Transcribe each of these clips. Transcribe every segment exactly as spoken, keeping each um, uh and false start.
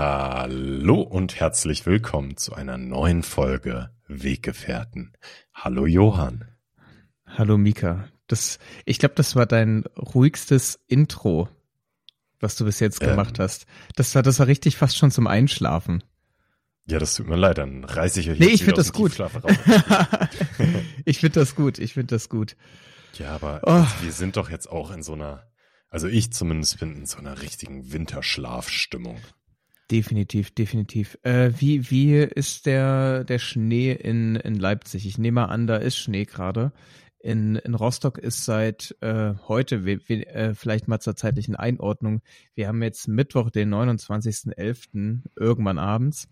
Hallo und herzlich willkommen zu einer neuen Folge Weggefährten. Hallo Johann. Hallo Mika. Das, ich glaube, das war dein ruhigstes Intro, was du bis jetzt gemacht ähm, hast. Das war, das war richtig fast schon zum Einschlafen. Ja, das tut mir leid, dann reiße ich euch nee, jetzt ich wieder aus dem Tiefschlaf raus. Ich finde das gut, ich finde das gut. Ja, aber oh. jetzt, wir sind doch jetzt auch in so einer, also ich zumindest bin in so einer richtigen Winterschlafstimmung. Definitiv, definitiv. Äh, wie, wie ist der, der Schnee in, in Leipzig? Ich nehme mal an, da ist Schnee gerade. In, in Rostock ist seit äh, heute, we, we, äh, vielleicht mal zur zeitlichen Einordnung, wir haben jetzt Mittwoch, den neunundzwanzigsten elften irgendwann abends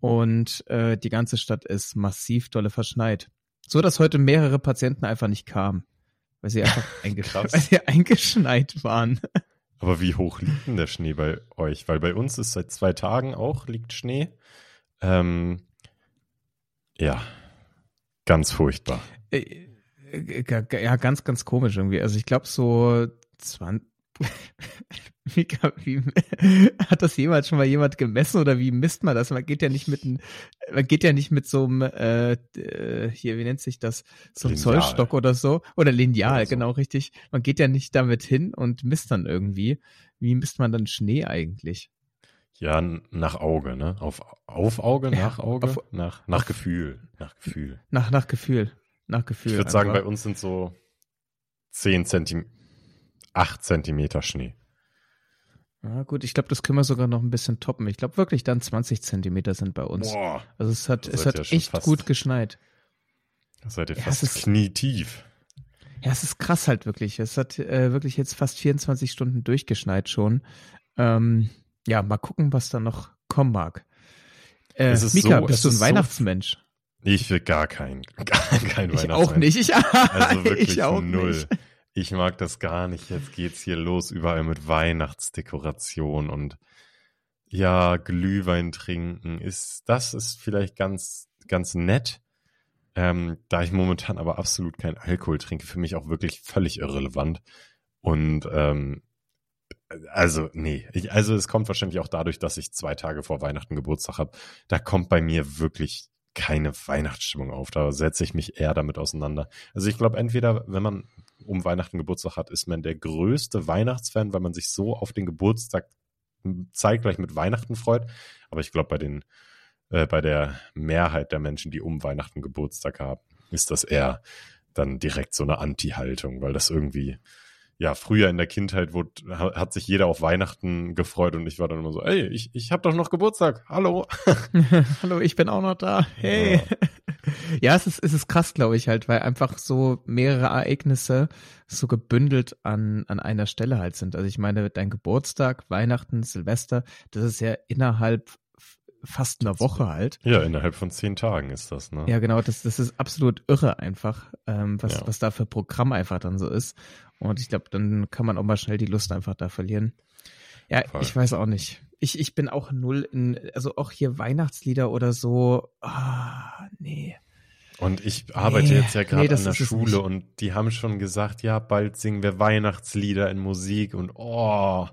und äh, die ganze Stadt ist massiv dolle verschneit. So, dass heute mehrere Patienten einfach nicht kamen, weil sie einfach eingeschneit, weil sie eingeschneit waren. Aber wie hoch liegt denn der Schnee bei euch? Weil bei uns ist seit zwei Tagen auch liegt Schnee. Ähm, ja, ganz furchtbar. Ja, ganz, ganz komisch irgendwie. Also ich glaube so zwanzig... Mika, wie, hat das jemals schon mal jemand gemessen oder wie misst man das? Man geht ja nicht mit einem, man geht ja nicht mit so einem, äh, hier, wie nennt sich das? So einem Zollstock oder so. Oder Lineal, oder so. Genau, richtig. Man geht ja nicht damit hin und misst dann irgendwie. Wie misst man dann Schnee eigentlich? Ja, nach Auge, ne? Auf, auf Auge, ja, nach Auge, auf, nach, nach auf, Gefühl, nach Gefühl. Nach, nach Gefühl, nach Gefühl. Ich würde sagen, bei uns sind so zehn Zentimeter, acht Zentimeter Schnee. Ja, gut, ich glaube, das können wir sogar noch ein bisschen toppen. Ich glaube wirklich, dann zwanzig Zentimeter sind bei uns. Boah, also es hat, es hat ja echt fast, gut geschneit. Da seid ihr ja fast ist, knietief. Ja, es ist krass halt wirklich. Es hat äh, wirklich jetzt fast vierundzwanzig Stunden durchgeschneit schon. Ähm, ja, mal gucken, was da noch kommen mag. Äh, Mika, so, bist du ein Weihnachtsmensch? So, ich will gar kein, gar kein Weihnachtsmensch. Ich auch nicht. Ich, also wirklich ich auch null. Nicht. Ich mag das gar nicht. Jetzt geht's hier los, überall mit Weihnachtsdekoration und ja, Glühwein trinken. Ist, das ist vielleicht ganz, ganz nett. Ähm, da ich momentan aber absolut keinen Alkohol trinke, für mich auch wirklich völlig irrelevant. Und ähm, also, nee. Ich, also es kommt wahrscheinlich auch dadurch, dass ich zwei Tage vor Weihnachten Geburtstag habe. Da kommt bei mir wirklich keine Weihnachtsstimmung auf. Da setze ich mich eher damit auseinander. Also ich glaube, entweder, wenn man um Weihnachten Geburtstag hat, ist man der größte Weihnachtsfan, weil man sich so auf den Geburtstag zeitgleich mit Weihnachten freut. Aber ich glaube, bei den äh, bei der Mehrheit der Menschen, die um Weihnachten Geburtstag haben, ist das eher dann direkt so eine Anti-Haltung, weil das irgendwie, ja, früher in der Kindheit wurde, hat sich jeder auf Weihnachten gefreut und ich war dann immer so, ey, ich, ich hab doch noch Geburtstag, hallo. Hallo, ich bin auch noch da, hey. Ja. Ja, es ist, es ist krass, glaube ich, halt, weil einfach so mehrere Ereignisse so gebündelt an, an einer Stelle halt sind. Also ich meine, dein Geburtstag, Weihnachten, Silvester, das ist ja innerhalb fast einer Woche halt. Ja, innerhalb von zehn Tagen ist das, ne? Ja, genau, das, das ist absolut irre einfach, ähm, was, ja. was da für Programm einfach dann so ist. Und ich glaube, dann kann man auch mal schnell die Lust einfach da verlieren. Ja, Voll. Ich weiß auch nicht. Ich, ich bin auch null in, also auch hier Weihnachtslieder oder so, ah, nee. Und ich arbeite nee, jetzt ja gerade nee, an der Schule und die haben schon gesagt, ja, bald singen wir Weihnachtslieder in Musik und oh,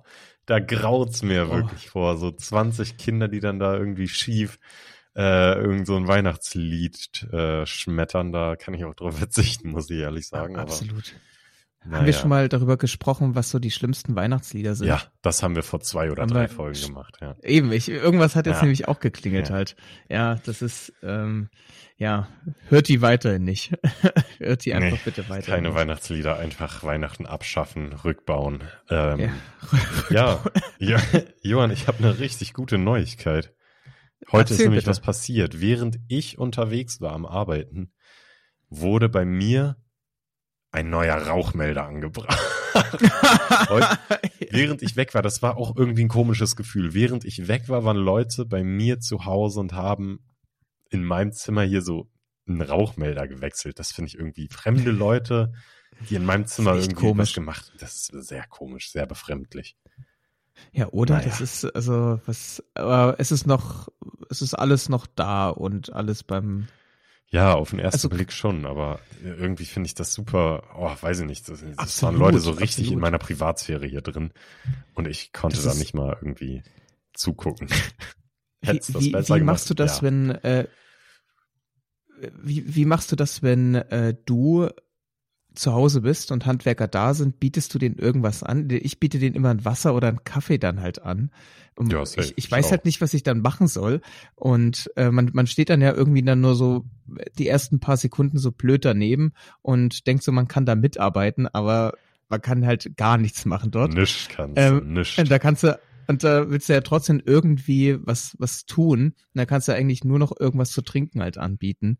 da graut's mir oh. wirklich vor. So zwanzig Kinder, die dann da irgendwie schief äh, irgend so ein Weihnachtslied äh, schmettern, da kann ich auch drauf verzichten, muss ich ehrlich sagen. Ja, absolut. Aber Naja. Haben wir schon mal darüber gesprochen, was so die schlimmsten Weihnachtslieder sind? Ja, das haben wir vor zwei oder haben drei Folgen gemacht. Ja. Eben, ich, irgendwas hat jetzt ja. nämlich auch geklingelt ja. halt. Ja, das ist, ähm, ja, hört die weiterhin nicht. Hört die einfach nee, bitte weiter. Keine nicht. Weihnachtslieder, einfach Weihnachten abschaffen, rückbauen. Ähm, ja. ja, ja, Johann, ich habe eine richtig gute Neuigkeit. Heute Erzähl ist nämlich bitte. was passiert. Während ich unterwegs war am Arbeiten, wurde bei mir ein neuer Rauchmelder angebracht. Während ich weg war, das war auch irgendwie ein komisches Gefühl. Während ich weg war, waren Leute bei mir zu Hause und haben in meinem Zimmer hier so einen Rauchmelder gewechselt. Das finde ich irgendwie fremde Leute, die in meinem Zimmer irgendwie was gemacht haben. Das ist sehr komisch, sehr befremdlich. Ja, oder? Naja. Das ist, also, was, aber es ist noch, es ist alles noch da und alles beim Ja, auf den ersten also, Blick schon, aber irgendwie finde ich das super, oh, weiß ich nicht, das, das absolut, waren Leute so richtig absolut. in meiner Privatsphäre hier drin und ich konnte das da ist, nicht mal irgendwie zugucken. Hättest wie, das wie, wie machst du das, ja. wenn äh, wie, wie machst du das, wenn äh, du zu Hause bist und Handwerker da sind, bietest du denen irgendwas an? Ich biete denen immer ein Wasser oder einen Kaffee dann halt an. Ja, ich, ich, ich weiß auch. halt nicht, was ich dann machen soll. Und äh, man, man steht dann ja irgendwie dann nur so die ersten paar Sekunden so blöd daneben und denkt so, man kann da mitarbeiten, aber man kann halt gar nichts machen dort. Nichts kannst du, ähm, nicht. Da kannst du, und da willst du ja trotzdem irgendwie was, was tun. Und da kannst du eigentlich nur noch irgendwas zu trinken halt anbieten.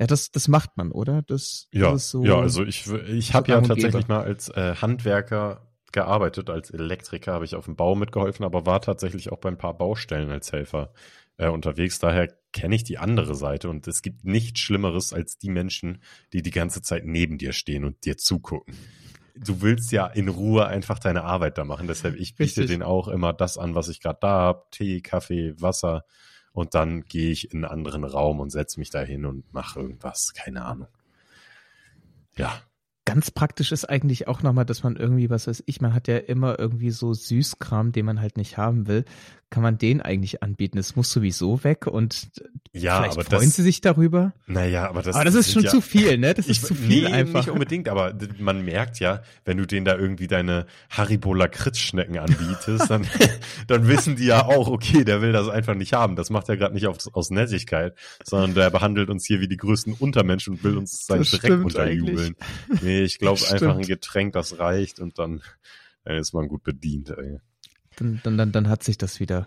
Ja, das, das macht man, oder? Das, das ja, ist so ja, also ich, ich habe ja tatsächlich mal als äh, Handwerker gearbeitet, als Elektriker habe ich auf dem Bau mitgeholfen, aber war tatsächlich auch bei ein paar Baustellen als Helfer äh, unterwegs. Daher kenne ich die andere Seite und es gibt nichts Schlimmeres als die Menschen, die die ganze Zeit neben dir stehen und dir zugucken. Du willst ja in Ruhe einfach deine Arbeit da machen, deshalb ich biete denen auch immer das an, was ich gerade da habe, Tee, Kaffee, Wasser. Und dann gehe ich in einen anderen Raum und setze mich da hin und mache irgendwas. Keine Ahnung. Ja. Ganz praktisch ist eigentlich auch nochmal, dass man irgendwie, was weiß ich, man hat ja immer irgendwie so Süßkram, den man halt nicht haben will. Kann man den eigentlich anbieten? Es muss sowieso weg und ja, vielleicht aber freuen das, sie sich darüber. Naja, aber das, aber das ist schon ja, zu viel, ne? Das ich, ist zu viel nee, einfach. Nicht unbedingt, aber man merkt ja, wenn du denen da irgendwie deine Haribo-Lakritz-Schnecken anbietest, dann, dann wissen die ja auch, okay, der will das einfach nicht haben. Das macht er gerade nicht aus, aus Nettigkeit, sondern der behandelt uns hier wie die größten Untermenschen und will uns seinen Dreck unterjubeln. Eigentlich. Nee, ich glaube einfach ein Getränk, das reicht und dann, dann ist man gut bedient, ey. Dann, dann, dann hat sich das wieder.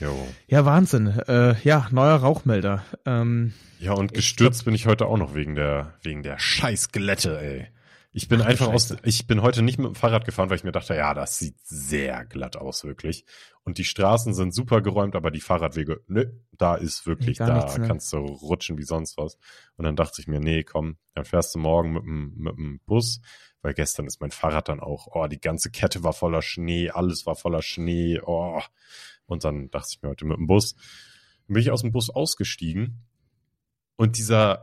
Jo. Ja, Wahnsinn. Äh, ja, neuer Rauchmelder. Ähm, ja, und gestürzt ich glaub, bin ich heute auch noch wegen der, wegen der scheiß Glätte, ey. Ich bin Ach, einfach Scheiße. aus, ich bin heute nicht mit dem Fahrrad gefahren, weil ich mir dachte, ja, das sieht sehr glatt aus, wirklich. Und die Straßen sind super geräumt, aber die Fahrradwege, nö, da ist wirklich, nee, da nichts, ne? Kannst du rutschen wie sonst was. Und dann dachte ich mir, nee, komm, dann fährst du morgen mit dem, mit dem Bus, weil gestern ist mein Fahrrad dann auch, oh, die ganze Kette war voller Schnee, alles war voller Schnee, oh. Und dann dachte ich mir heute mit dem Bus, dann bin ich aus dem Bus ausgestiegen und dieser,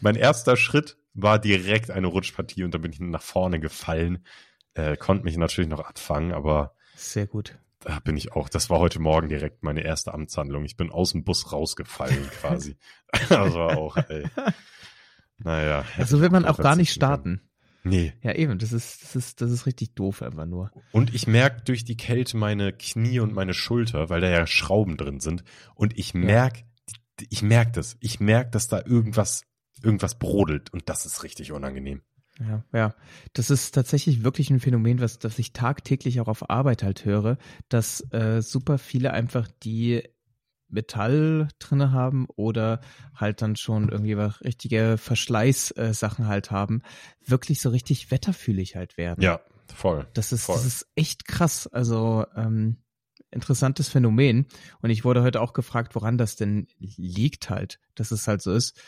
mein erster Schritt war direkt eine Rutschpartie und da bin ich nach vorne gefallen. Äh, konnte mich natürlich noch abfangen, aber sehr gut. Da bin ich auch. Das war heute Morgen direkt meine erste Amtshandlung. Ich bin aus dem Bus rausgefallen quasi. Also auch, ey. Naja. Also will man auch gar nicht starten. Nee. Ja, eben, das ist, das ist, das ist richtig doof einfach nur. Und ich merke durch die Kälte meine Knie und meine Schulter, weil da ja Schrauben drin sind. Und ich merke, ja. ich merke das. Ich merke, dass da irgendwas. Irgendwas brodelt und das ist richtig unangenehm. Ja, ja. Das ist tatsächlich wirklich ein Phänomen, was das ich tagtäglich auch auf Arbeit halt höre, dass äh, super viele einfach die Metall drinne haben oder halt dann schon irgendwie richtige Verschleißsachen äh, halt haben, wirklich so richtig wetterfühlig halt werden. Ja, voll. Das ist, voll. Das ist echt krass. Also ähm, interessantes Phänomen. Und ich wurde heute auch gefragt, woran das denn liegt halt, dass es halt so ist.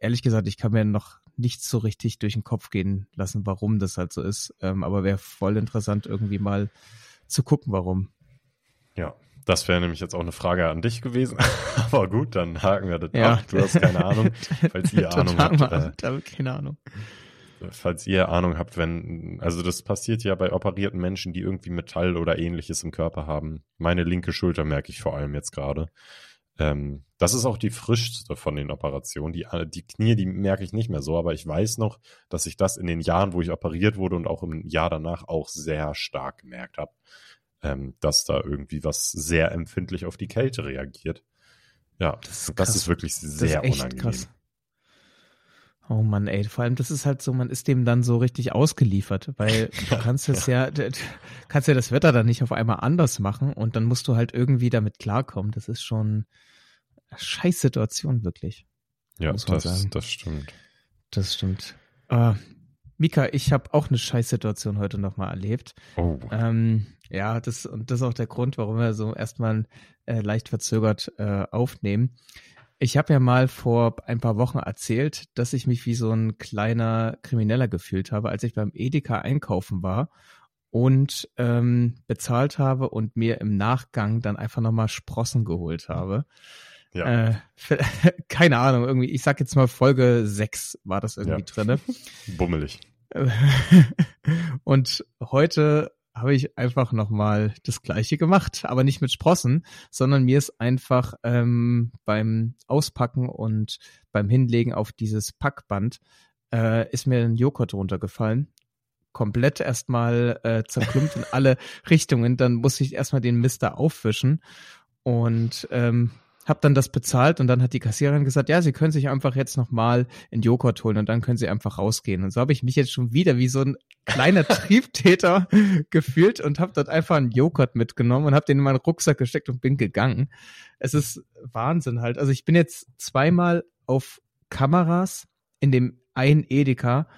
Ehrlich gesagt, ich kann mir noch nicht so richtig durch den Kopf gehen lassen, warum das halt so ist. Ähm, aber wäre voll interessant, irgendwie mal zu gucken, warum. Ja, das wäre nämlich jetzt auch eine Frage an dich gewesen. Aber gut, dann haken wir das ja. ab. Du hast keine Ahnung. Falls ihr Ahnung habt. Äh, keine Ahnung. Falls ihr Ahnung habt, wenn, also das passiert ja bei operierten Menschen, die irgendwie Metall oder ähnliches im Körper haben. Meine linke Schulter merke ich vor allem jetzt gerade. Ähm, das ist auch die frischste von den Operationen. Die, die Knie, die merke ich nicht mehr so, aber ich weiß noch, dass ich das in den Jahren, wo ich operiert wurde und auch im Jahr danach auch sehr stark gemerkt habe, ähm, dass da irgendwie was sehr empfindlich auf die Kälte reagiert. Ja, das ist, das ist wirklich sehr das ist echt unangenehm. Krass. Oh Mann, ey, vor allem das ist halt so, man ist dem dann so richtig ausgeliefert, weil du kannst es ja, du kannst ja das Wetter dann nicht auf einmal anders machen und dann musst du halt irgendwie damit klarkommen. Das ist schon eine Scheißsituation, wirklich. Ja, muss man das, sagen. das stimmt. Das stimmt. Äh, Mika, ich habe auch eine Scheißsituation heute nochmal erlebt. Oh. Ähm, ja, das, und das ist auch der Grund, warum wir so erstmal äh, leicht verzögert äh, aufnehmen. Ich habe ja mal vor ein paar Wochen erzählt, dass ich mich wie so ein kleiner Krimineller gefühlt habe, als ich beim Edeka einkaufen war und ähm, bezahlt habe und mir im Nachgang dann einfach nochmal Sprossen geholt habe. Ja. Äh, für, keine Ahnung, irgendwie, ich sag jetzt mal Folge sechs war das irgendwie ja. drinne. Bummelig. Und heute habe ich einfach nochmal das Gleiche gemacht, aber nicht mit Sprossen, sondern mir ist einfach ähm, beim Auspacken und beim Hinlegen auf dieses Packband äh, ist mir ein Joghurt runtergefallen. Komplett erstmal äh, zerklumpt in alle Richtungen. Dann musste ich erstmal den Mister aufwischen und ähm, habe dann das bezahlt und dann hat die Kassiererin gesagt, ja, sie können sich einfach jetzt nochmal einen Joghurt holen und dann können sie einfach rausgehen. Und so habe ich mich jetzt schon wieder wie so ein kleiner Triebtäter gefühlt und habe dort einfach einen Joghurt mitgenommen und habe den in meinen Rucksack gesteckt und bin gegangen. Es ist Wahnsinn halt. Also ich bin jetzt zweimal auf Kameras in dem einen Edeka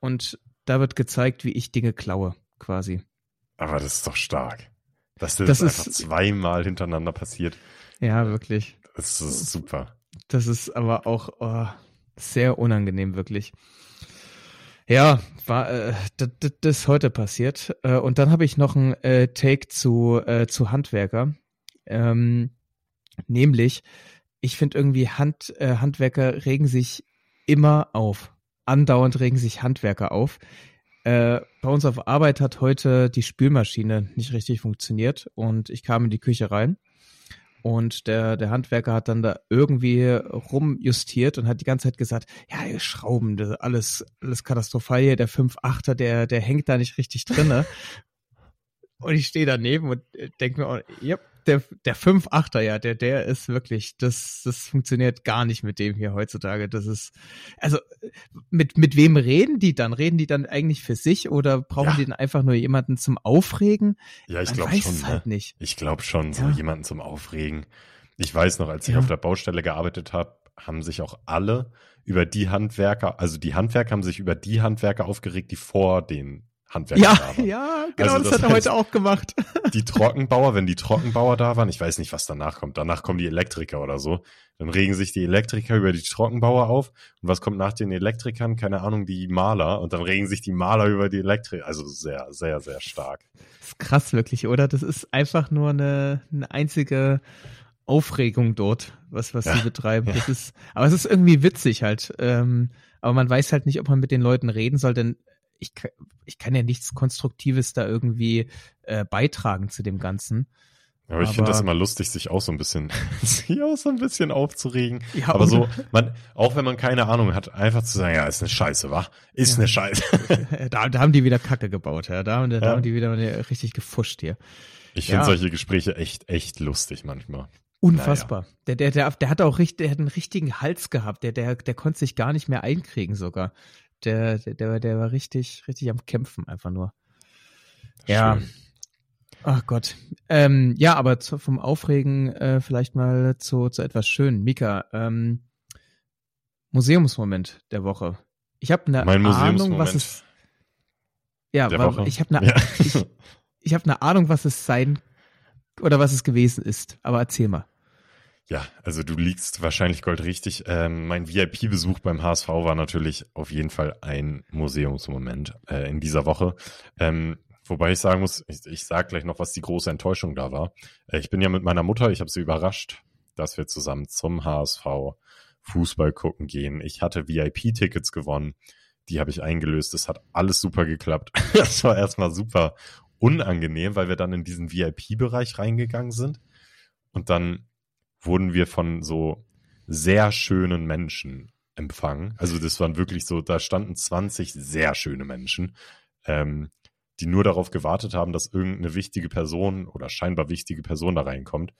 und da wird gezeigt, wie ich Dinge klaue, quasi. Aber das ist doch stark, dass dir das, das einfach ist, zweimal hintereinander passiert. Ja, wirklich. Das ist super. Das ist aber auch oh, sehr unangenehm, wirklich. Ja, war äh, das, das, das ist heute passiert. Äh, und dann habe ich noch einen äh, Take zu, äh, zu Handwerker. Ähm, nämlich, ich finde irgendwie, Hand, äh, Handwerker regen sich immer auf. Andauernd regen sich Handwerker auf. Äh, bei uns auf Arbeit hat heute die Spülmaschine nicht richtig funktioniert und ich kam in die Küche rein. Und der, der Handwerker hat dann da irgendwie rumjustiert und hat die ganze Zeit gesagt, ja, ihr Schrauben, das alles, alles katastrophal hier, der fünf Komma achter, der, der hängt da nicht richtig drin. Und ich stehe daneben und denke mir, ja, der, der fünf Komma achter, ja, der, der ist wirklich, das, das funktioniert gar nicht mit dem hier heutzutage. Das ist, also, mit, mit wem reden die dann? Reden die dann eigentlich für sich oder brauchen ja. die dann einfach nur jemanden zum Aufregen? Ja, ich glaube schon. Ne? Halt nicht. Ich glaube schon, so ja. jemanden zum Aufregen. Ich weiß noch, als ich ja. auf der Baustelle gearbeitet habe, haben sich auch alle über die Handwerker, also die Handwerker haben sich über die Handwerker aufgeregt, die vor den Handwerker ja, da waren. Ja, genau, also das, das hat er heißt, heute auch gemacht. Die Trockenbauer, wenn die Trockenbauer da waren, ich weiß nicht, was danach kommt, danach kommen die Elektriker oder so, dann regen sich die Elektriker über die Trockenbauer auf und was kommt nach den Elektrikern? Keine Ahnung, die Maler und dann regen sich die Maler über die Elektriker, also sehr, sehr, sehr stark. Das ist krass wirklich, oder? Das ist einfach nur eine, eine einzige Aufregung dort, was, was ja, sie betreiben. Ja. Das ist, aber es ist irgendwie witzig halt, ähm, aber man weiß halt nicht, ob man mit den Leuten reden soll, denn Ich, ich kann ja nichts Konstruktives da irgendwie äh, beitragen zu dem Ganzen. Aber ich finde das immer lustig, sich auch so ein bisschen, sich auch so ein bisschen aufzuregen. Ja, aber so, man, auch wenn man keine Ahnung hat, einfach zu sagen, ja, ist eine Scheiße, wa? Ist ja. eine Scheiße. Da, da haben die wieder Kacke gebaut, ja. Da, da ja. haben die wieder richtig gefuscht hier. Ich finde ja. solche Gespräche echt, echt lustig manchmal. Unfassbar. Naja. Der, der, der, der hat auch richtig, der hat einen richtigen Hals gehabt. Der, der, der konnte sich gar nicht mehr einkriegen sogar. Der, der, der war richtig, richtig am Kämpfen einfach nur. Ja. Schön. Ach Gott. Ähm, ja, aber zu, vom Aufregen äh, vielleicht mal zu, zu etwas schön. Mika, ähm, Museumsmoment der Woche. Ich habe eine mein Ahnung, was es. Ja, war, ich habe eine, ja. ich, ich hab eine Ahnung, was es sein oder was es gewesen ist. Aber erzähl mal. Ja, also du liegst wahrscheinlich goldrichtig. Ähm, mein V I P-Besuch beim H S V war natürlich auf jeden Fall ein Museumsmoment äh, in dieser Woche. Ähm, wobei ich sagen muss, ich, ich sage gleich noch, was die große Enttäuschung da war. Äh, ich bin ja mit meiner Mutter, ich habe sie überrascht, dass wir zusammen zum H S V Fußball gucken gehen. Ich hatte V I P-Tickets gewonnen, die habe ich eingelöst. Das hat alles super geklappt. Das war erstmal super unangenehm, weil wir dann in diesen V I P-Bereich reingegangen sind und dann wurden wir von so sehr schönen Menschen empfangen. Also das waren wirklich so, da standen zwanzig sehr schöne Menschen, ähm, die nur darauf gewartet haben, dass irgendeine wichtige Person oder scheinbar wichtige Person da reinkommt.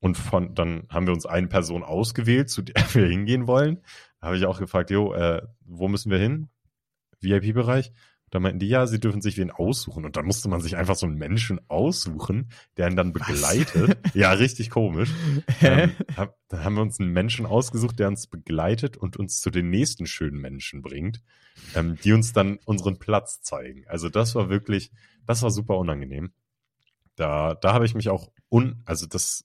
Und von, dann haben wir uns eine Person ausgewählt, zu der wir hingehen wollen. Da habe ich auch gefragt, jo, äh, wo müssen wir hin? V I P-Bereich? Da meinten die, ja, sie dürfen sich wen aussuchen. Und dann musste man sich einfach so einen Menschen aussuchen, der ihn dann begleitet. Was? Ja, richtig komisch. ähm, hab, dann haben wir uns einen Menschen ausgesucht, der uns begleitet und uns zu den nächsten schönen Menschen bringt, ähm, die uns dann unseren Platz zeigen. Also das war wirklich, das war super unangenehm. Da, da habe ich mich auch, un, also das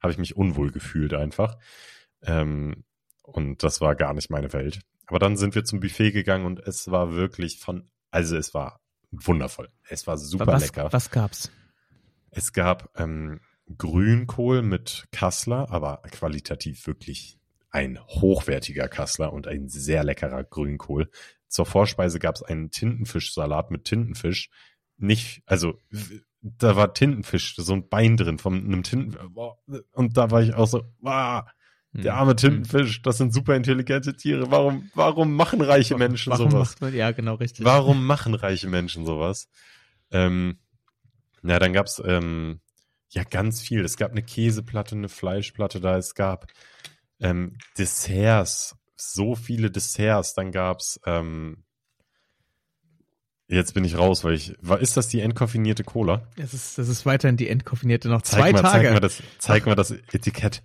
habe ich mich unwohl gefühlt einfach. Ähm, und das war gar nicht meine Welt. Aber dann sind wir zum Buffet gegangen und es war wirklich von Also es war wundervoll. Es war super was, lecker. Was gab's? Es gab ähm, Grünkohl mit Kassler, aber qualitativ wirklich ein hochwertiger Kassler und ein sehr leckerer Grünkohl. Zur Vorspeise gab es einen Tintenfischsalat mit Tintenfisch, nicht, also da war Tintenfisch, so ein Bein drin von einem Tintenfisch. Und da war ich auch so, wow, der arme Tintenfisch, das sind super intelligente Tiere. Warum, warum machen reiche Menschen warum, warum sowas? Man, ja, genau, richtig. Warum machen reiche Menschen sowas? Ähm, na, dann gab's ähm, ja ganz viel. Es gab eine Käseplatte, eine Fleischplatte da. Es gab ähm, Desserts, so viele Desserts. Dann gab's ähm, jetzt bin ich raus, weil ich, war, ist das die entkoffinierte Cola? Das ist, das ist weiterhin die entkoffinierte, noch zwei zeig mal, Tage. Zeig mal das, zeig mal das Etikett.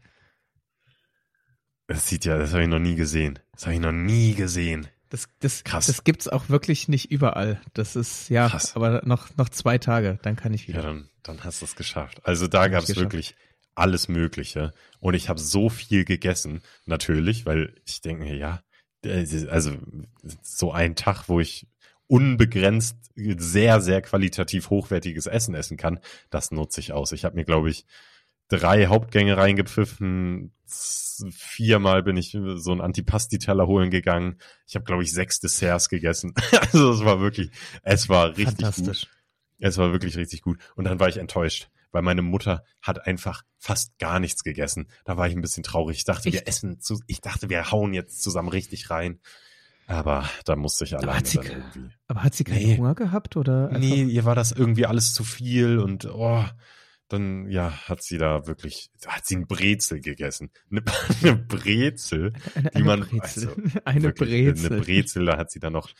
Das sieht ja, das habe ich noch nie gesehen. Das habe ich noch nie gesehen. Das, das, Krass. Das gibt's auch wirklich nicht überall. Das ist, ja, Krass. aber noch, noch zwei Tage, dann kann ich wieder. Ja, dann, dann hast du es geschafft. Also da gab es wirklich alles Mögliche. Und ich habe so viel gegessen, natürlich, weil ich denke, ja, also so ein Tag, wo ich unbegrenzt sehr, sehr qualitativ hochwertiges Essen essen kann, das nutze ich aus. Ich habe mir, glaube ich, drei Hauptgänge reingepfiffen, viermal bin ich so einen Antipasti-Teller holen gegangen. Ich habe, glaube ich, sechs Desserts gegessen. Also es war wirklich, es war richtig gut. Es war wirklich richtig gut. Und dann war ich enttäuscht, weil meine Mutter hat einfach fast gar nichts gegessen. Da war ich ein bisschen traurig. Ich dachte, Echt? wir essen, zu, ich dachte, wir hauen jetzt zusammen richtig rein. Aber da musste ich alleine dann ke- irgendwie. Aber hat sie keinen nee. Hunger gehabt? Oder nee, ihr war das irgendwie alles zu viel und oh... Dann, ja, hat sie da wirklich, hat sie ein Brezel gegessen. Eine, eine Brezel, eine, eine die man, Brezel. Also, eine wirklich, Brezel. Eine Brezel, da hat sie dann noch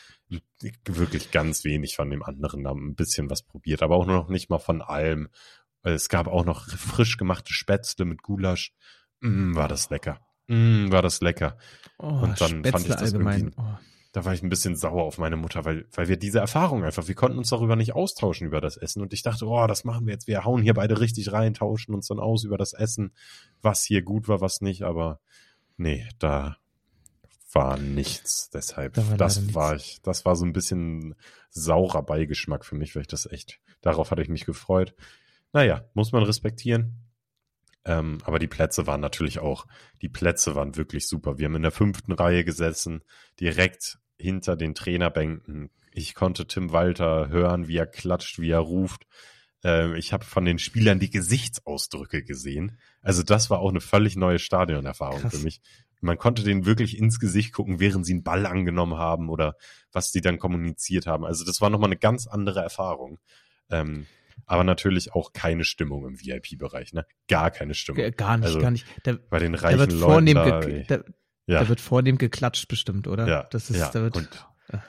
wirklich ganz wenig von dem anderen, da ein bisschen was probiert, aber auch noch nicht mal von allem. Es gab auch noch frisch gemachte Spätzle mit Gulasch. Mm, war das lecker. Mm, war das lecker. Oh, und dann Spätzle fand ich das allgemein. Irgendwie, oh. da war ich ein bisschen sauer auf meine Mutter, weil, weil wir diese Erfahrung einfach, wir konnten uns darüber nicht austauschen über das Essen. Und ich dachte, oh, das machen wir jetzt, wir hauen hier beide richtig rein, tauschen uns dann aus über das Essen, was hier gut war, was nicht. Aber nee, da war nichts. Deshalb, da war das war nichts. ich, das war so ein bisschen saurer Beigeschmack für mich, weil ich das echt, darauf hatte ich mich gefreut. Naja, muss man respektieren. Ähm, aber die Plätze waren natürlich auch, die Plätze waren wirklich super. Wir haben in der fünften Reihe gesessen, direkt hinter den Trainerbänken. Ich konnte Tim Walter hören, wie er klatscht, wie er ruft. Ähm, ich habe von den Spielern die Gesichtsausdrücke gesehen. Also das war auch eine völlig neue Stadionerfahrung Krass. für mich. Man konnte denen wirklich ins Gesicht gucken, während sie einen Ball angenommen haben oder was sie dann kommuniziert haben. Also das war nochmal eine ganz andere Erfahrung. Ähm, Aber natürlich auch keine Stimmung im V I P-Bereich, ne? Gar keine Stimmung. Gar nicht, also, gar nicht. Da, bei den reichen da wird Leuten da, ge- da, ja. da wird vornehm geklatscht bestimmt, oder? Ja, das ist, ja. Da wird, und ja.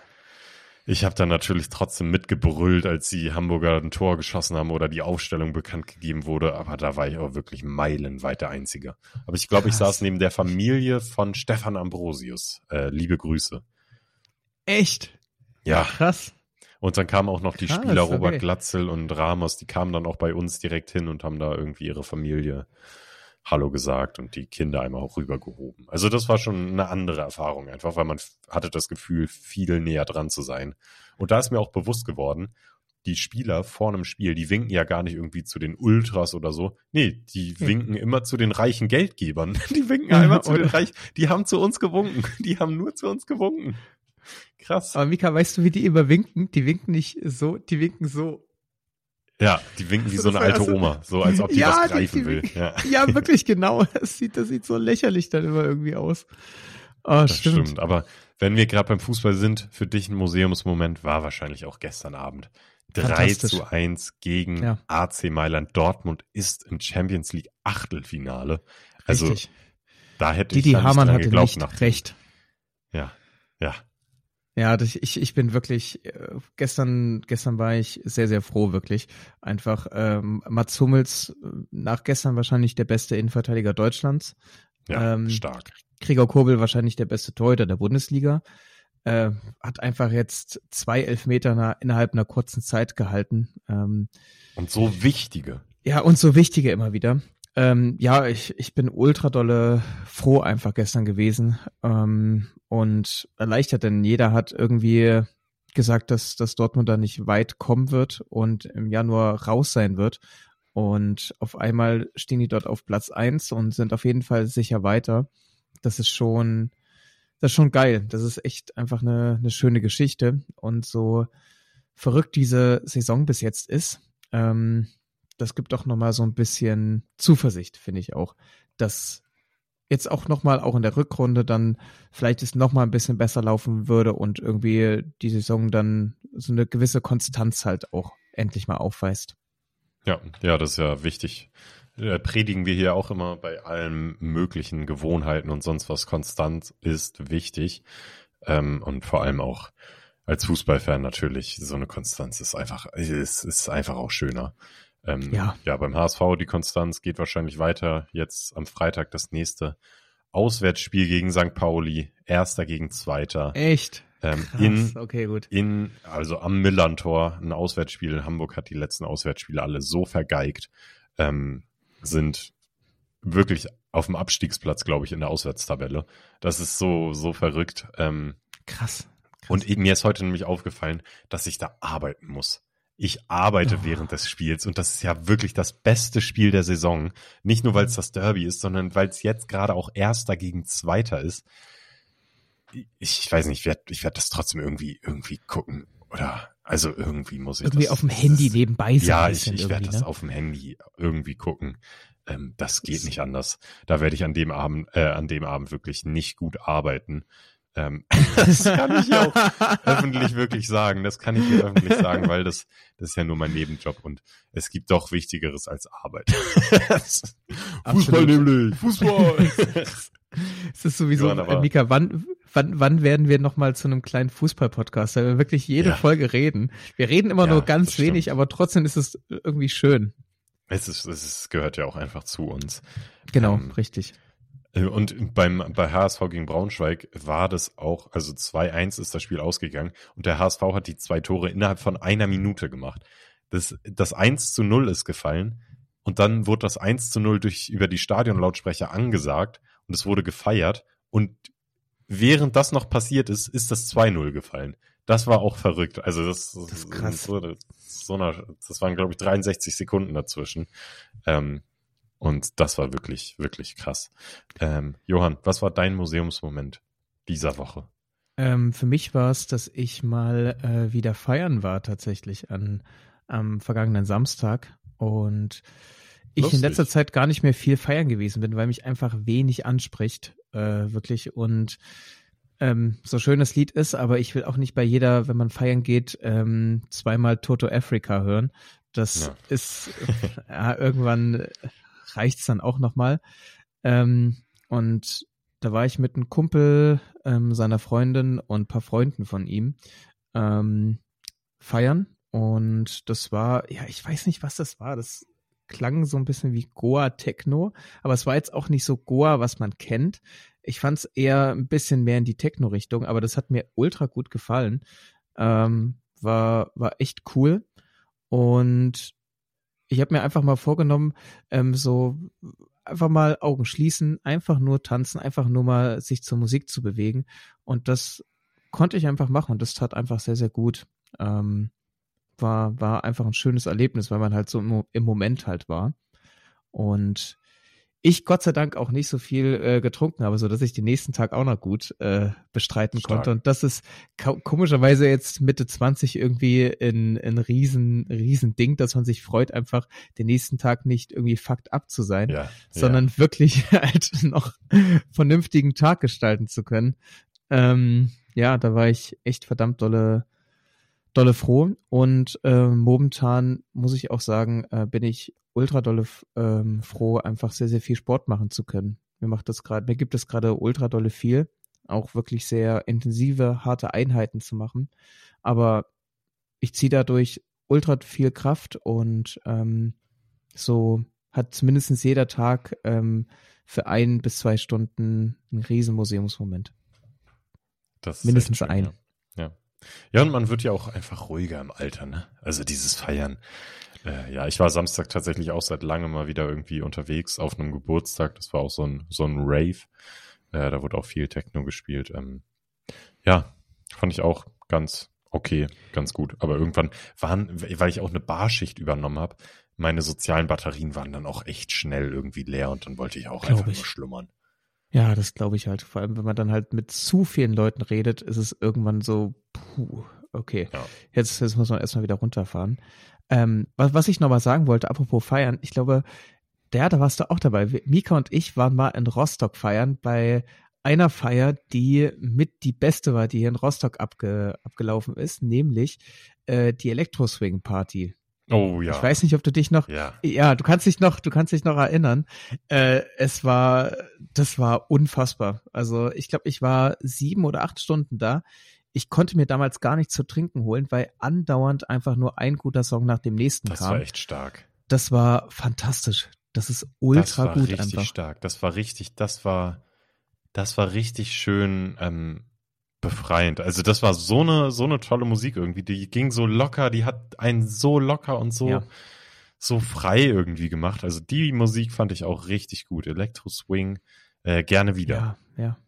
ich habe dann natürlich trotzdem mitgebrüllt, als die Hamburger ein Tor geschossen haben oder die Aufstellung bekannt gegeben wurde, aber da war ich auch wirklich meilenweit der Einzige. Aber ich glaube, ich saß neben der Familie von Stefan Ambrosius. Äh, liebe Grüße. Echt? Ja. Krass. Und dann kamen auch noch die Krass, Spieler Robert okay. Glatzel und Ramos, die kamen dann auch bei uns direkt hin und haben da irgendwie ihre Familie Hallo gesagt und die Kinder einmal auch rübergehoben. Also das war schon eine andere Erfahrung einfach, weil man hatte das Gefühl, viel näher dran zu sein. Und da ist mir auch bewusst geworden, die Spieler vor einem Spiel, die winken ja gar nicht irgendwie zu den Ultras oder so. Nee, die hm. winken immer zu den reichen Geldgebern. Die winken ja, immer zu den reichen, die haben zu uns gewunken. Die haben nur zu uns gewunken. Krass. Aber Mika, weißt du, wie die immer winken? Die winken nicht so, die winken so. Ja, die winken wie so eine alte Oma, so als ob die ja, was greifen die, die will. Ja. ja, wirklich, genau. Das sieht, das sieht so lächerlich dann immer irgendwie aus. Oh, das stimmt. stimmt, aber wenn wir gerade beim Fußball sind, für dich ein Museumsmoment war wahrscheinlich auch gestern Abend. drei zu eins gegen ja. A C Mailand. Dortmund ist im Champions League Achtelfinale. Also Richtig. da hätte Didi ich dann Hamann nicht dran geglaubt. Didi Hamann hatte nicht recht. Ja, ja. Ja, das, ich ich bin wirklich, äh, gestern gestern war ich sehr, sehr froh, wirklich. Einfach ähm, Mats Hummels, nach gestern wahrscheinlich der beste Innenverteidiger Deutschlands. Ja, ähm, stark. Gregor Kobel wahrscheinlich der beste Torhüter der Bundesliga. Äh, hat einfach jetzt zwei Elfmeter innerhalb einer kurzen Zeit gehalten. Ähm, und so wichtige. Ja, und so wichtige immer wieder. Ähm, ja, ich, ich bin ultra dolle froh einfach gestern gewesen ähm, und erleichtert, denn jeder hat irgendwie gesagt, dass, dass Dortmund da nicht weit kommen wird und im Januar raus sein wird. Und auf einmal stehen die dort auf Platz eins und sind auf jeden Fall sicher weiter. Das ist schon, das ist schon geil. Das ist echt einfach eine, eine schöne Geschichte und so verrückt diese Saison bis jetzt ist. Ähm, das gibt doch nochmal so ein bisschen Zuversicht, finde ich auch, dass jetzt auch nochmal, auch in der Rückrunde dann vielleicht es nochmal ein bisschen besser laufen würde und irgendwie die Saison dann so eine gewisse Konstanz halt auch endlich mal aufweist. Ja, ja, das ist ja wichtig. Da predigen wir hier auch immer bei allen möglichen Gewohnheiten und sonst was. Konstant ist wichtig. Ähm, und vor allem auch als Fußballfan natürlich, so eine Konstanz ist einfach, ist, ist einfach auch schöner. Ähm, ja. ja, beim H S V, die Konstanz geht wahrscheinlich weiter. Jetzt am Freitag das nächste Auswärtsspiel gegen Sankt Pauli. Erster gegen Zweiter. Echt? Ähm, in, okay, gut. In, also am Millerntor, ein Auswärtsspiel. Hamburg hat die letzten Auswärtsspiele alle so vergeigt. Ähm, sind wirklich auf dem Abstiegsplatz, glaube ich, in der Auswärtstabelle. Das ist so, so verrückt. Ähm, Krass. Krass. Und mir ist heute nämlich aufgefallen, dass ich da arbeiten muss. Ich arbeite oh. während des Spiels und das ist ja wirklich das beste Spiel der Saison. Nicht nur, weil es das Derby ist, sondern weil es jetzt gerade auch Erster gegen Zweiter ist. Ich weiß nicht, ich werde ich werd das trotzdem irgendwie irgendwie gucken. Oder, also irgendwie muss ich irgendwie das... Irgendwie auf dem das, Handy nebenbei sein. Ja, ich, ich werde das ne? auf dem Handy irgendwie gucken. Ähm, das geht das nicht anders. Da werde ich an dem Abend äh, an dem Abend wirklich nicht gut arbeiten. Das kann ich auch öffentlich wirklich sagen. Das kann ich hier öffentlich sagen, weil das, das ist ja nur mein Nebenjob und es gibt doch Wichtigeres als Arbeit. Fußball nämlich, Fußball. Es ist sowieso, Johann, Mika, wann, wann, wann werden wir nochmal zu einem kleinen Fußball-Podcast, weil wir wirklich jede ja. Folge reden. Wir reden immer ja, nur ganz wenig, aber trotzdem ist es irgendwie schön. Es ist, es ist, gehört ja auch einfach zu uns. Genau, ähm, richtig. Und beim, bei H S V gegen Braunschweig war das auch, also zwei eins ist das Spiel ausgegangen und der H S V hat die zwei Tore innerhalb von einer Minute gemacht. Das, das eins zu null ist gefallen und dann wurde das eins zu null durch, über die Stadionlautsprecher angesagt und es wurde gefeiert und während das noch passiert ist, ist das zwei null gefallen. Das war auch verrückt. Also das, das ist krass. So, so eine, das waren, glaube ich, dreiundsechzig Sekunden dazwischen. Ähm, Und das war wirklich, wirklich krass. Ähm, Johann, was war dein Museumsmoment dieser Woche? Ähm, für mich war es, dass ich mal äh, wieder feiern war tatsächlich an, am vergangenen Samstag. Und ich Lustig. in letzter Zeit gar nicht mehr viel feiern gewesen bin, weil mich einfach wenig anspricht, äh, wirklich. Und ähm, so schön das Lied ist, aber ich will auch nicht bei jeder, wenn man feiern geht, ähm, zweimal Toto Africa hören. Das ja. ist äh, ja, irgendwann... reicht es dann auch nochmal. Ähm, und da war ich mit einem Kumpel, ähm, seiner Freundin und ein paar Freunden von ihm ähm, feiern. Und das war, ja, ich weiß nicht, was das war. Das klang so ein bisschen wie Goa Techno, aber es war jetzt auch nicht so Goa, was man kennt. Ich fand es eher ein bisschen mehr in die Techno-Richtung, aber das hat mir ultra gut gefallen. Ähm, war, war echt cool. Und ich habe mir einfach mal vorgenommen, ähm, so einfach mal Augen schließen, einfach nur tanzen, einfach nur mal sich zur Musik zu bewegen. Und das konnte ich einfach machen und das tat einfach sehr, sehr gut. Ähm, war, war einfach ein schönes Erlebnis, weil man halt so im, im Moment halt war. Und ich Gott sei Dank auch nicht so viel äh, getrunken habe, sodass ich den nächsten Tag auch noch gut äh, bestreiten Stark. konnte. Und das ist ka- komischerweise jetzt Mitte zwanzig irgendwie ein, ein riesen, riesen Ding, dass man sich freut, einfach den nächsten Tag nicht irgendwie fucked up zu sein, ja, sondern ja. wirklich halt noch vernünftigen Tag gestalten zu können. Ähm, ja, da war ich echt verdammt dolle, dolle froh. Und äh, momentan, muss ich auch sagen, äh, bin ich ultra dolle ähm, froh, einfach sehr, sehr viel Sport machen zu können. Mir macht das gerade, mir gibt es gerade ultra dolle viel, auch wirklich sehr intensive, harte Einheiten zu machen. Aber ich ziehe dadurch ultra viel Kraft und ähm, so hat mindestens jeder Tag ähm, für ein bis zwei Stunden einen riesen Museumsmoment. Das mindestens schön, ein. Ja. ja. Ja, und man wird ja auch einfach ruhiger im Alter, ne? Also dieses Feiern. Äh, ja, ich war Samstag tatsächlich auch seit langem mal wieder irgendwie unterwegs auf einem Geburtstag. Das war auch so ein, so ein Rave. Äh, da wurde auch viel Techno gespielt. Ähm, ja, fand ich auch ganz okay, ganz gut. Aber irgendwann waren, weil ich auch eine Barschicht übernommen habe, meine sozialen Batterien waren dann auch echt schnell irgendwie leer und dann wollte ich auch Glaub einfach ich. nur schlummern. Ja, das glaube ich halt. Vor allem, wenn man dann halt mit zu vielen Leuten redet, ist es irgendwann so, puh, okay. Ja. Jetzt, jetzt muss man erstmal wieder runterfahren. Ähm, was, was ich nochmal sagen wollte, apropos feiern, ich glaube, der, da warst du auch dabei. Mika und ich waren mal in Rostock feiern bei einer Feier, die mit die beste war, die hier in Rostock abge, abgelaufen ist, nämlich äh, die Elektroswing-Party. Oh ja. Ich weiß nicht, ob du dich noch, ja, ja du kannst dich noch, du kannst dich noch erinnern. Äh, es war, das war unfassbar. Also ich glaube, ich war sieben oder acht Stunden da. Ich konnte mir damals gar nichts zu trinken holen, weil andauernd einfach nur ein guter Song nach dem nächsten das kam. Das war echt stark. Das war fantastisch. Das ist ultra gut einfach. Das war richtig einfach. stark. Das war richtig, das war, das war richtig schön ähm, befreiend. Also das war so eine, so eine tolle Musik irgendwie. Die ging so locker, die hat einen so locker und so, ja. so frei irgendwie gemacht. Also die Musik fand ich auch richtig gut. Elektroswing, äh, gerne wieder. Ja, ja.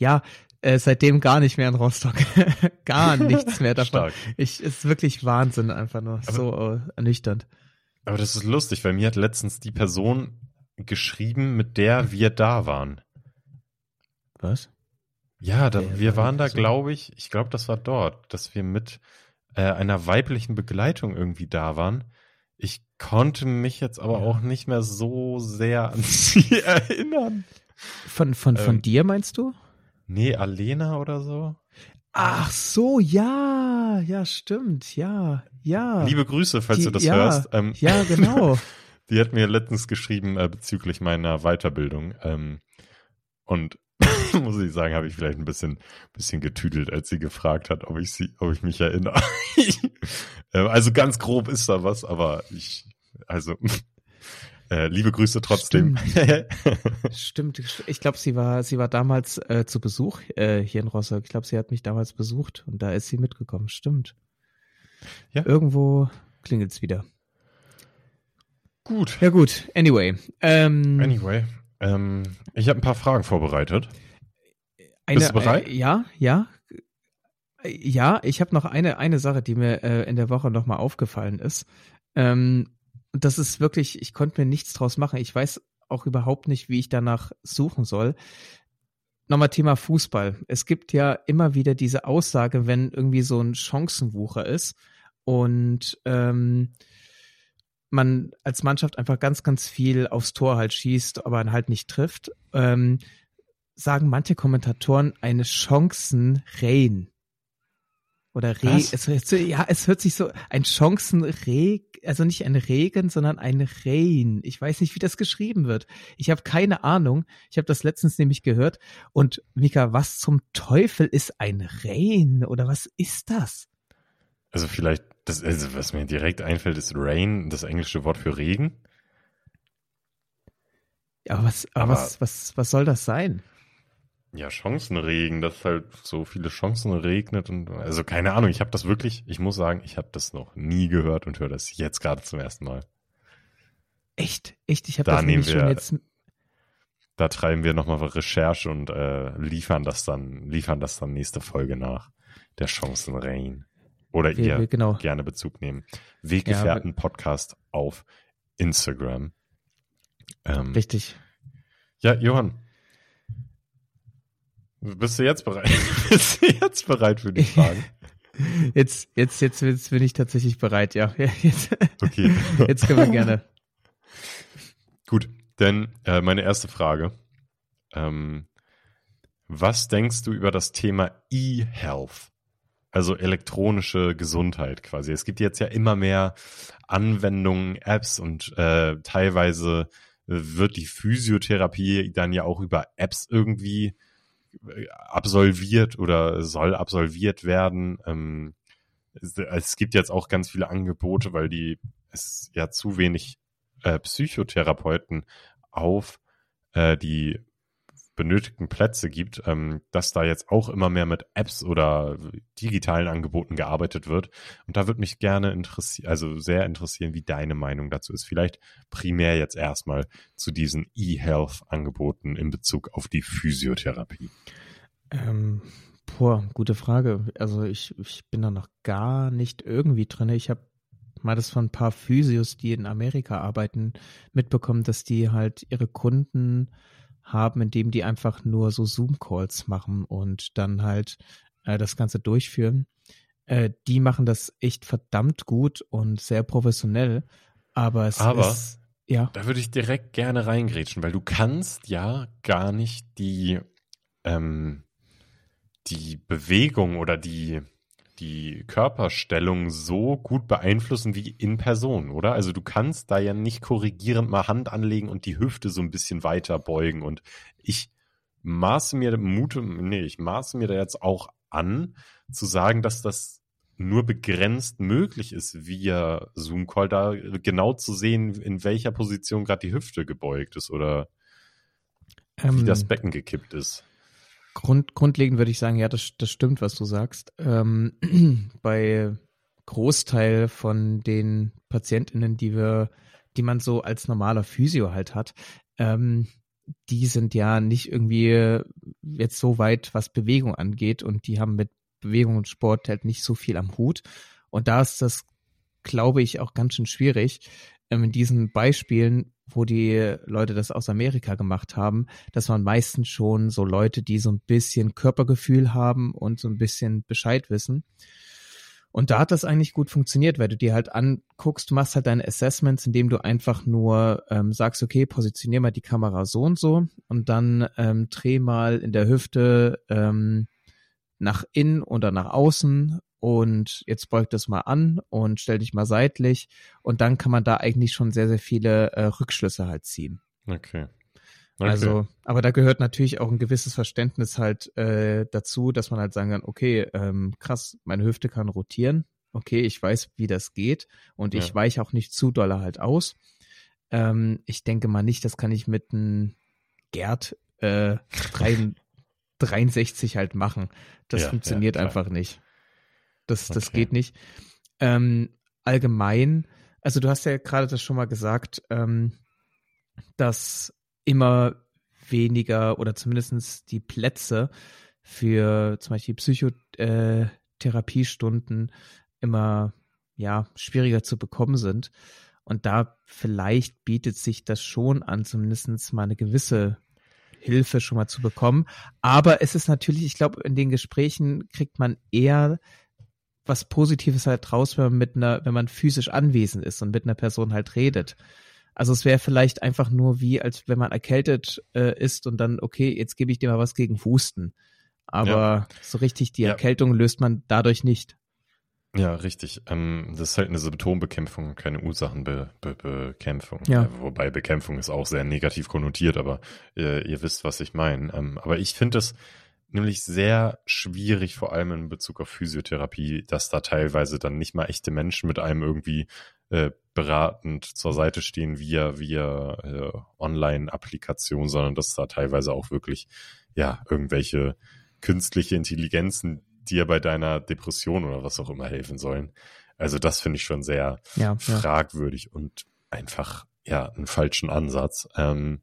Ja, äh, seitdem gar nicht mehr in Rostock. Gar nichts mehr davon. Stark. Ich, ist wirklich Wahnsinn einfach nur. Aber, so äh, ernüchternd. Aber das ist lustig, weil mir hat letztens die Person geschrieben, mit der wir da waren. Was? Ja, da, ja wir waren da, glaube ich, ich glaube, das war dort, dass wir mit äh, einer weiblichen Begleitung irgendwie da waren. Ich konnte mich jetzt aber ja. auch nicht mehr so sehr an sie erinnern. Von, von, ähm, von dir meinst du? Nee, Alena oder so. Ach so, ja, ja, stimmt, ja, ja. Liebe Grüße, falls die, du das ja, hörst. Ähm, ja, genau. Die hat mir letztens geschrieben äh, bezüglich meiner Weiterbildung. Ähm, und muss ich sagen, habe ich vielleicht ein bisschen, bisschen getüdelt, als sie gefragt hat, ob ich sie, ob ich mich erinnere. äh, also ganz grob ist da was, aber ich, also... Äh, liebe Grüße trotzdem. Stimmt. Stimmt. Ich glaube, sie war, sie war damals äh, zu Besuch äh, hier in Rostock. Ich glaube, sie hat mich damals besucht und da ist sie mitgekommen. Stimmt. Ja. Irgendwo klingelt's wieder. Gut. Ja gut. Anyway. Ähm, anyway. Ähm, ich habe ein paar Fragen vorbereitet. Eine, Bist du bereit? Äh, ja, ja. Ja, ich habe noch eine, eine Sache, die mir äh, in der Woche nochmal aufgefallen ist. Ähm, Und das ist wirklich, ich konnte mir nichts draus machen. Ich weiß auch überhaupt nicht, wie ich danach suchen soll. Nochmal Thema Fußball. Es gibt ja immer wieder diese Aussage, wenn irgendwie so ein Chancenwucher ist und ähm, man als Mannschaft einfach ganz, ganz viel aufs Tor halt schießt, aber man halt nicht trifft, ähm, sagen manche Kommentatoren eine Chancenrain. Oder Re, es, es, ja, es hört sich so, ein Chancenregen, also nicht ein Regen, sondern ein Rain. Ich weiß nicht, wie das geschrieben wird. Ich habe keine Ahnung. Ich habe das letztens nämlich gehört. Und Mika, was zum Teufel ist ein Rain? Oder was ist das? Also vielleicht, das, also was mir direkt einfällt, ist Rain, das englische Wort für Regen. Ja, aber was, aber was, was, was soll das sein? Ja, Chancenregen, dass halt so viele Chancen regnet und also keine Ahnung, ich habe das wirklich, ich muss sagen, ich habe das noch nie gehört und höre das jetzt gerade zum ersten Mal. Echt? Echt? Ich habe da das nämlich schon jetzt... Da treiben wir nochmal Recherche und äh, liefern das dann, liefern das dann nächste Folge nach, der Chancenregen. Oder wir, ihr wir, genau. gerne Bezug nehmen. Weggefährten-Podcast ja, auf Instagram. Ähm, richtig. Ja, Johann. Bist du jetzt bereit? Bist du jetzt bereit für die Fragen? Jetzt, jetzt, jetzt, jetzt bin ich tatsächlich bereit, ja. Jetzt, okay. Jetzt können wir gerne. Gut, denn äh, meine erste Frage. Ähm, was denkst du über das Thema E-Health? Also elektronische Gesundheit quasi. Es gibt jetzt ja immer mehr Anwendungen, Apps und äh, teilweise wird die Physiotherapie dann ja auch über Apps irgendwie absolviert oder soll absolviert werden. Es gibt jetzt auch ganz viele Angebote, weil die es ja zu wenig Psychotherapeuten auf die benötigten Plätze gibt, dass da jetzt auch immer mehr mit Apps oder digitalen Angeboten gearbeitet wird. Und da würde mich gerne interessieren, also sehr interessieren, wie deine Meinung dazu ist. Vielleicht primär jetzt erstmal zu diesen E-Health-Angeboten in Bezug auf die Physiotherapie. Ähm, boah, gute Frage. Also ich, ich bin da noch gar nicht irgendwie drin. Ich habe mal das von ein paar Physios, die in Amerika arbeiten, mitbekommen, dass die halt ihre Kunden haben, indem die einfach nur so Zoom-Calls machen und dann halt äh, das Ganze durchführen. Äh, die machen das echt verdammt gut und sehr professionell. Aber es aber ist, ja. Da würde ich direkt gerne reingrätschen, weil du kannst ja gar nicht die, ähm, die Bewegung oder die, die Körperstellung so gut beeinflussen wie in Person, oder? Also du kannst da ja nicht korrigierend mal Hand anlegen und die Hüfte so ein bisschen weiter beugen. Und ich maße mir Mute, nee, ich maße mir da jetzt auch an, zu sagen, dass das nur begrenzt möglich ist, via Zoom-Call da genau zu sehen, in welcher Position gerade die Hüfte gebeugt ist oder ähm, wie das Becken gekippt ist. Grund, grundlegend würde ich sagen, ja, das, das stimmt, was du sagst. Ähm, bei Großteil von den PatientInnen, die wir, die man so als normaler Physio halt hat, ähm, die sind ja nicht irgendwie jetzt so weit, was Bewegung angeht, und die haben mit Bewegung und Sport halt nicht so viel am Hut. Und da ist das, glaube ich, auch ganz schön schwierig, in diesen Beispielen, wo die Leute das aus Amerika gemacht haben, das waren meistens schon so Leute, die so ein bisschen Körpergefühl haben und so ein bisschen Bescheid wissen. Und da hat das eigentlich gut funktioniert, weil du dir halt anguckst, du machst halt deine Assessments, indem du einfach nur ähm, sagst, okay, positionier mal die Kamera so und so und dann ähm, dreh mal in der Hüfte ähm, nach innen oder nach außen und jetzt beugt das mal an und stell dich mal seitlich und dann kann man da eigentlich schon sehr, sehr viele äh, Rückschlüsse halt ziehen. Okay. Okay. Also, aber da gehört natürlich auch ein gewisses Verständnis halt äh, dazu, dass man halt sagen kann, okay, ähm, krass, meine Hüfte kann rotieren, okay, ich weiß, wie das geht und ja. Ich weiche auch nicht zu doll halt aus. Ähm, ich denke mal nicht, das kann ich mit einem Gerd äh, dreiundsechzig halt machen. Das ja, funktioniert ja, einfach nicht. Das, das okay. geht nicht. Ähm, allgemein, also du hast ja gerade das schon mal gesagt, ähm, dass immer weniger oder zumindest die Plätze für zum Beispiel Psychotherapiestunden immer ja, schwieriger zu bekommen sind. Und da vielleicht bietet sich das schon an, zumindest mal eine gewisse Hilfe schon mal zu bekommen. Aber es ist natürlich, ich glaube, in den Gesprächen kriegt man eher was Positives halt raus, wenn man, mit einer, wenn man physisch anwesend ist und mit einer Person halt redet. Also es wäre vielleicht einfach nur wie, als wenn man erkältet äh, ist und dann, okay, jetzt gebe ich dir mal was gegen Husten. Aber ja. so richtig die ja. Erkältung löst man dadurch nicht. Ja, richtig. Ähm, das ist halt eine Symptombekämpfung, keine Ursachenbekämpfung. Ja. Äh, wobei Bekämpfung ist auch sehr negativ konnotiert, aber äh, ihr wisst, was ich meine. Ähm, aber ich finde das nämlich sehr schwierig, vor allem in Bezug auf Physiotherapie, dass da teilweise dann nicht mal echte Menschen mit einem irgendwie äh, beratend zur Seite stehen via, via äh, Online-Applikation, sondern dass da teilweise auch wirklich ja irgendwelche künstliche Intelligenzen dir bei deiner Depression oder was auch immer helfen sollen. Also das finde ich schon sehr ja, fragwürdig ja. und einfach ja einen falschen Ansatz. Ähm,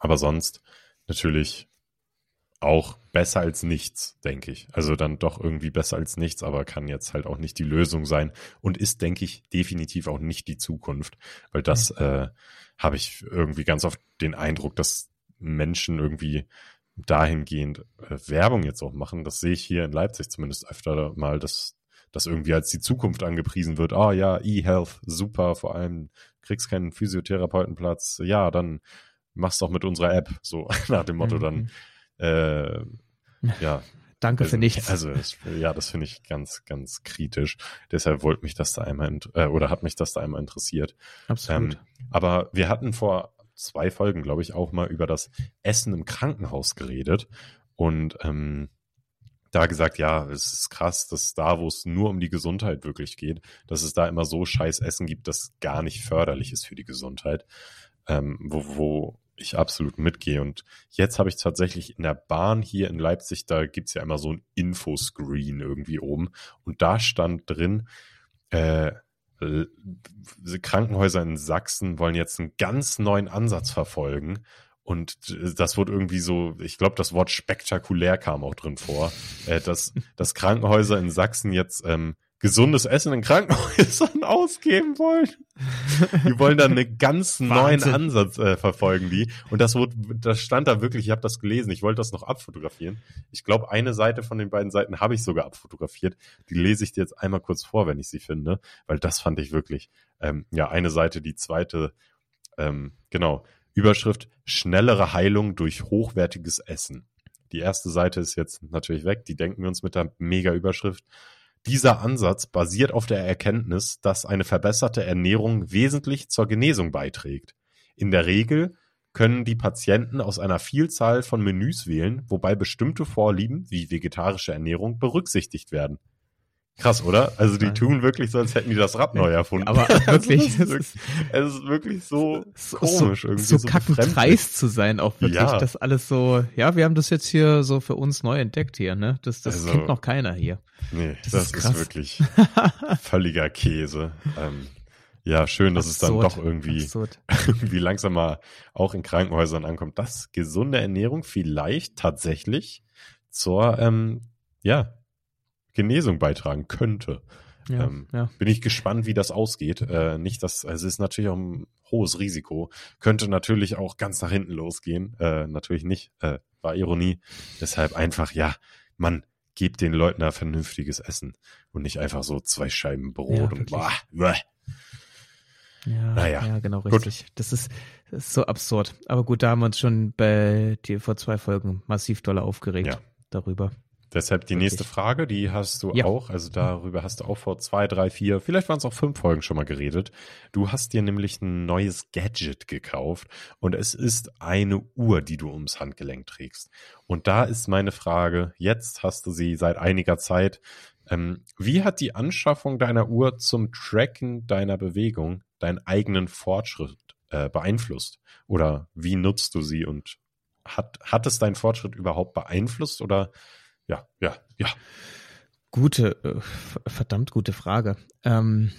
aber sonst natürlich auch besser als nichts, denke ich. Also dann doch irgendwie besser als nichts, aber kann jetzt halt auch nicht die Lösung sein und ist, denke ich, definitiv auch nicht die Zukunft, weil das äh, habe ich irgendwie ganz oft den Eindruck, dass Menschen irgendwie dahingehend äh, Werbung jetzt auch machen. Das sehe ich hier in Leipzig zumindest öfter mal, dass das irgendwie als die Zukunft angepriesen wird. Ah ja, E-Health, super, vor allem kriegst keinen Physiotherapeutenplatz. Ja, dann mach's doch mit unserer App, so nach dem Motto, dann Äh, ja. Danke für nichts. Also, das, ja, das finde ich ganz, ganz kritisch. Deshalb wollte mich das da einmal, äh, oder hat mich das da einmal interessiert. Absolut. Ähm, aber wir hatten vor zwei Folgen, glaube ich, auch mal über das Essen im Krankenhaus geredet und ähm, da gesagt, ja, es ist krass, dass da, wo es nur um die Gesundheit wirklich geht, dass es da immer so scheiß Essen gibt, das gar nicht förderlich ist für die Gesundheit. Ähm, wo, wo ich absolut mitgehe. Und jetzt habe ich tatsächlich in der Bahn hier in Leipzig, da gibt es ja immer so ein Infoscreen irgendwie oben. Und da stand drin, äh, Krankenhäuser in Sachsen wollen jetzt einen ganz neuen Ansatz verfolgen. Und das wurde irgendwie so, ich glaube, das Wort spektakulär kam auch drin vor, äh, dass, dass Krankenhäuser in Sachsen jetzt ähm, gesundes Essen in Krankenhäusern ausgeben wollen. Die wollen dann einen ganz neuen Ansatz äh, verfolgen, die. Und das wurde, das stand da wirklich, ich habe das gelesen, ich wollte das noch abfotografieren. Ich glaube, eine Seite von den beiden Seiten habe ich sogar abfotografiert. Die lese ich dir jetzt einmal kurz vor, wenn ich sie finde, weil das fand ich wirklich, ähm, ja, eine Seite, die zweite, ähm, genau, Überschrift, schnellere Heilung durch hochwertiges Essen. Die erste Seite ist jetzt natürlich weg, die denken wir uns mit der Mega-Überschrift. Dieser Ansatz basiert auf der Erkenntnis, dass eine verbesserte Ernährung wesentlich zur Genesung beiträgt. In der Regel können die Patienten aus einer Vielzahl von Menüs wählen, wobei bestimmte Vorlieben wie vegetarische Ernährung berücksichtigt werden. Krass, oder? Also die tun wirklich so, als hätten die das Rad neu erfunden. Aber wirklich, es, ist wirklich es ist wirklich so, so komisch. Irgendwie so so kackendreist zu sein auch wirklich, ja. Das alles so, ja, wir haben das jetzt hier so für uns neu entdeckt hier, ne? Das, das also, kennt noch keiner hier. Nee, das, das ist, ist wirklich völliger Käse. Ähm, ja, schön, dass absurd, es dann doch irgendwie, irgendwie langsam mal auch in Krankenhäusern ankommt, dass gesunde Ernährung vielleicht tatsächlich zur, ähm, ja, Genesung beitragen könnte. Ja, ähm, ja. Bin ich gespannt, wie das ausgeht. Äh, nicht, dass, also es ist natürlich auch ein hohes Risiko. Könnte natürlich auch ganz nach hinten losgehen. Äh, natürlich nicht. Äh, war Ironie. Deshalb einfach, ja, Mann, gebt den Leuten da vernünftiges Essen und nicht einfach so zwei Scheiben Brot ja, und bah, bah. Ja, naja. Ja, genau richtig. Das ist, das ist so absurd. Aber gut, da haben wir uns schon bei dir vor zwei Folgen massiv doll aufgeregt ja. darüber. Deshalb die nächste Wirklich? Frage, die hast du ja. auch, also darüber hast du auch vor zwei, drei, vier, vielleicht waren es auch fünf Folgen schon mal geredet. Du hast dir nämlich ein neues Gadget gekauft und es ist eine Uhr, die du ums Handgelenk trägst. Und da ist meine Frage, jetzt hast du sie seit einiger Zeit. Ähm, wie hat die Anschaffung deiner Uhr zum Tracken deiner Bewegung deinen eigenen Fortschritt äh, beeinflusst? Oder wie nutzt du sie und hat, hat es deinen Fortschritt überhaupt beeinflusst oder Ja, ja, ja. Gute, verdammt gute Frage. Ähm,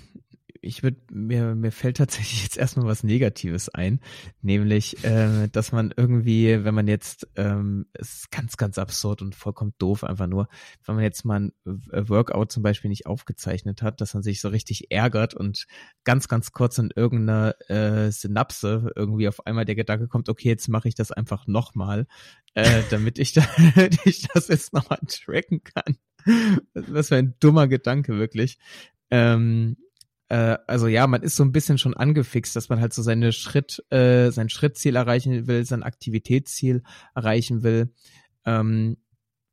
ich würde mir mir fällt tatsächlich jetzt erstmal was Negatives ein, nämlich, äh, dass man irgendwie, wenn man jetzt, ähm, es ist ganz, ganz absurd und vollkommen doof einfach nur, wenn man jetzt mal ein Workout zum Beispiel nicht aufgezeichnet hat, dass man sich so richtig ärgert und ganz, ganz kurz in irgendeiner äh, Synapse irgendwie auf einmal der Gedanke kommt, okay, jetzt mache ich das einfach nochmal. äh, damit ich, da, ich das jetzt nochmal tracken kann. Das wäre ein dummer Gedanke, wirklich. Ähm, äh, also ja, man ist so ein bisschen schon angefixt, dass man halt so seine Schritt, äh, sein Schrittziel erreichen will, sein Aktivitätsziel erreichen will. Ähm,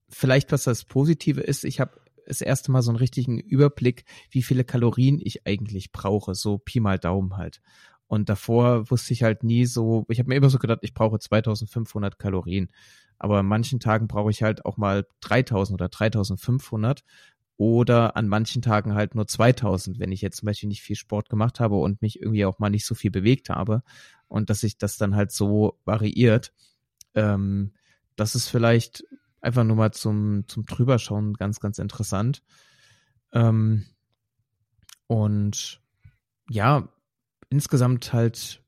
vielleicht, was das Positive ist, ich habe das erste Mal so einen richtigen Überblick, wie viele Kalorien ich eigentlich brauche, so Pi mal Daumen halt. Und davor wusste ich halt nie so, ich habe mir immer so gedacht, ich brauche zweitausendfünfhundert Kalorien. Aber an manchen Tagen brauche ich halt auch mal dreitausend oder dreitausendfünfhundert oder an manchen Tagen halt nur zweitausend, wenn ich jetzt zum Beispiel nicht viel Sport gemacht habe und mich irgendwie auch mal nicht so viel bewegt habe. Und dass sich das dann halt so variiert, ähm, das ist vielleicht einfach nur mal zum, zum Drüberschauen ganz, ganz interessant. Ähm, und ja, insgesamt halt,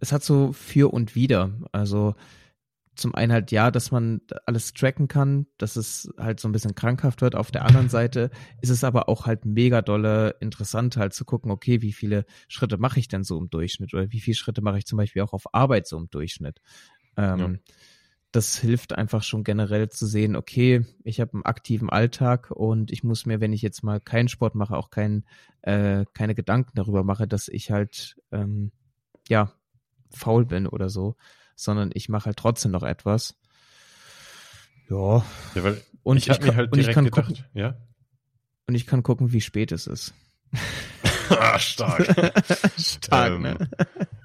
es hat so für und wider. Also zum einen halt ja, dass man alles tracken kann, dass es halt so ein bisschen krankhaft wird. Auf der anderen Seite ist es aber auch halt mega dolle interessant halt zu gucken, okay, wie viele Schritte mache ich denn so im Durchschnitt oder wie viele Schritte mache ich zum Beispiel auch auf Arbeit so im Durchschnitt. Ähm, ja. Das hilft einfach schon generell zu sehen, okay, ich habe einen aktiven Alltag und ich muss mir, wenn ich jetzt mal keinen Sport mache, auch kein, äh, keine Gedanken darüber mache, dass ich halt, ähm, ja, faul bin oder so, sondern ich mache halt trotzdem noch etwas. Ja. Ja, weil und ich habe mir halt direkt gedacht, gucken, ja. Und ich kann gucken, wie spät es ist. Ah, stark. Stark, ähm, ne?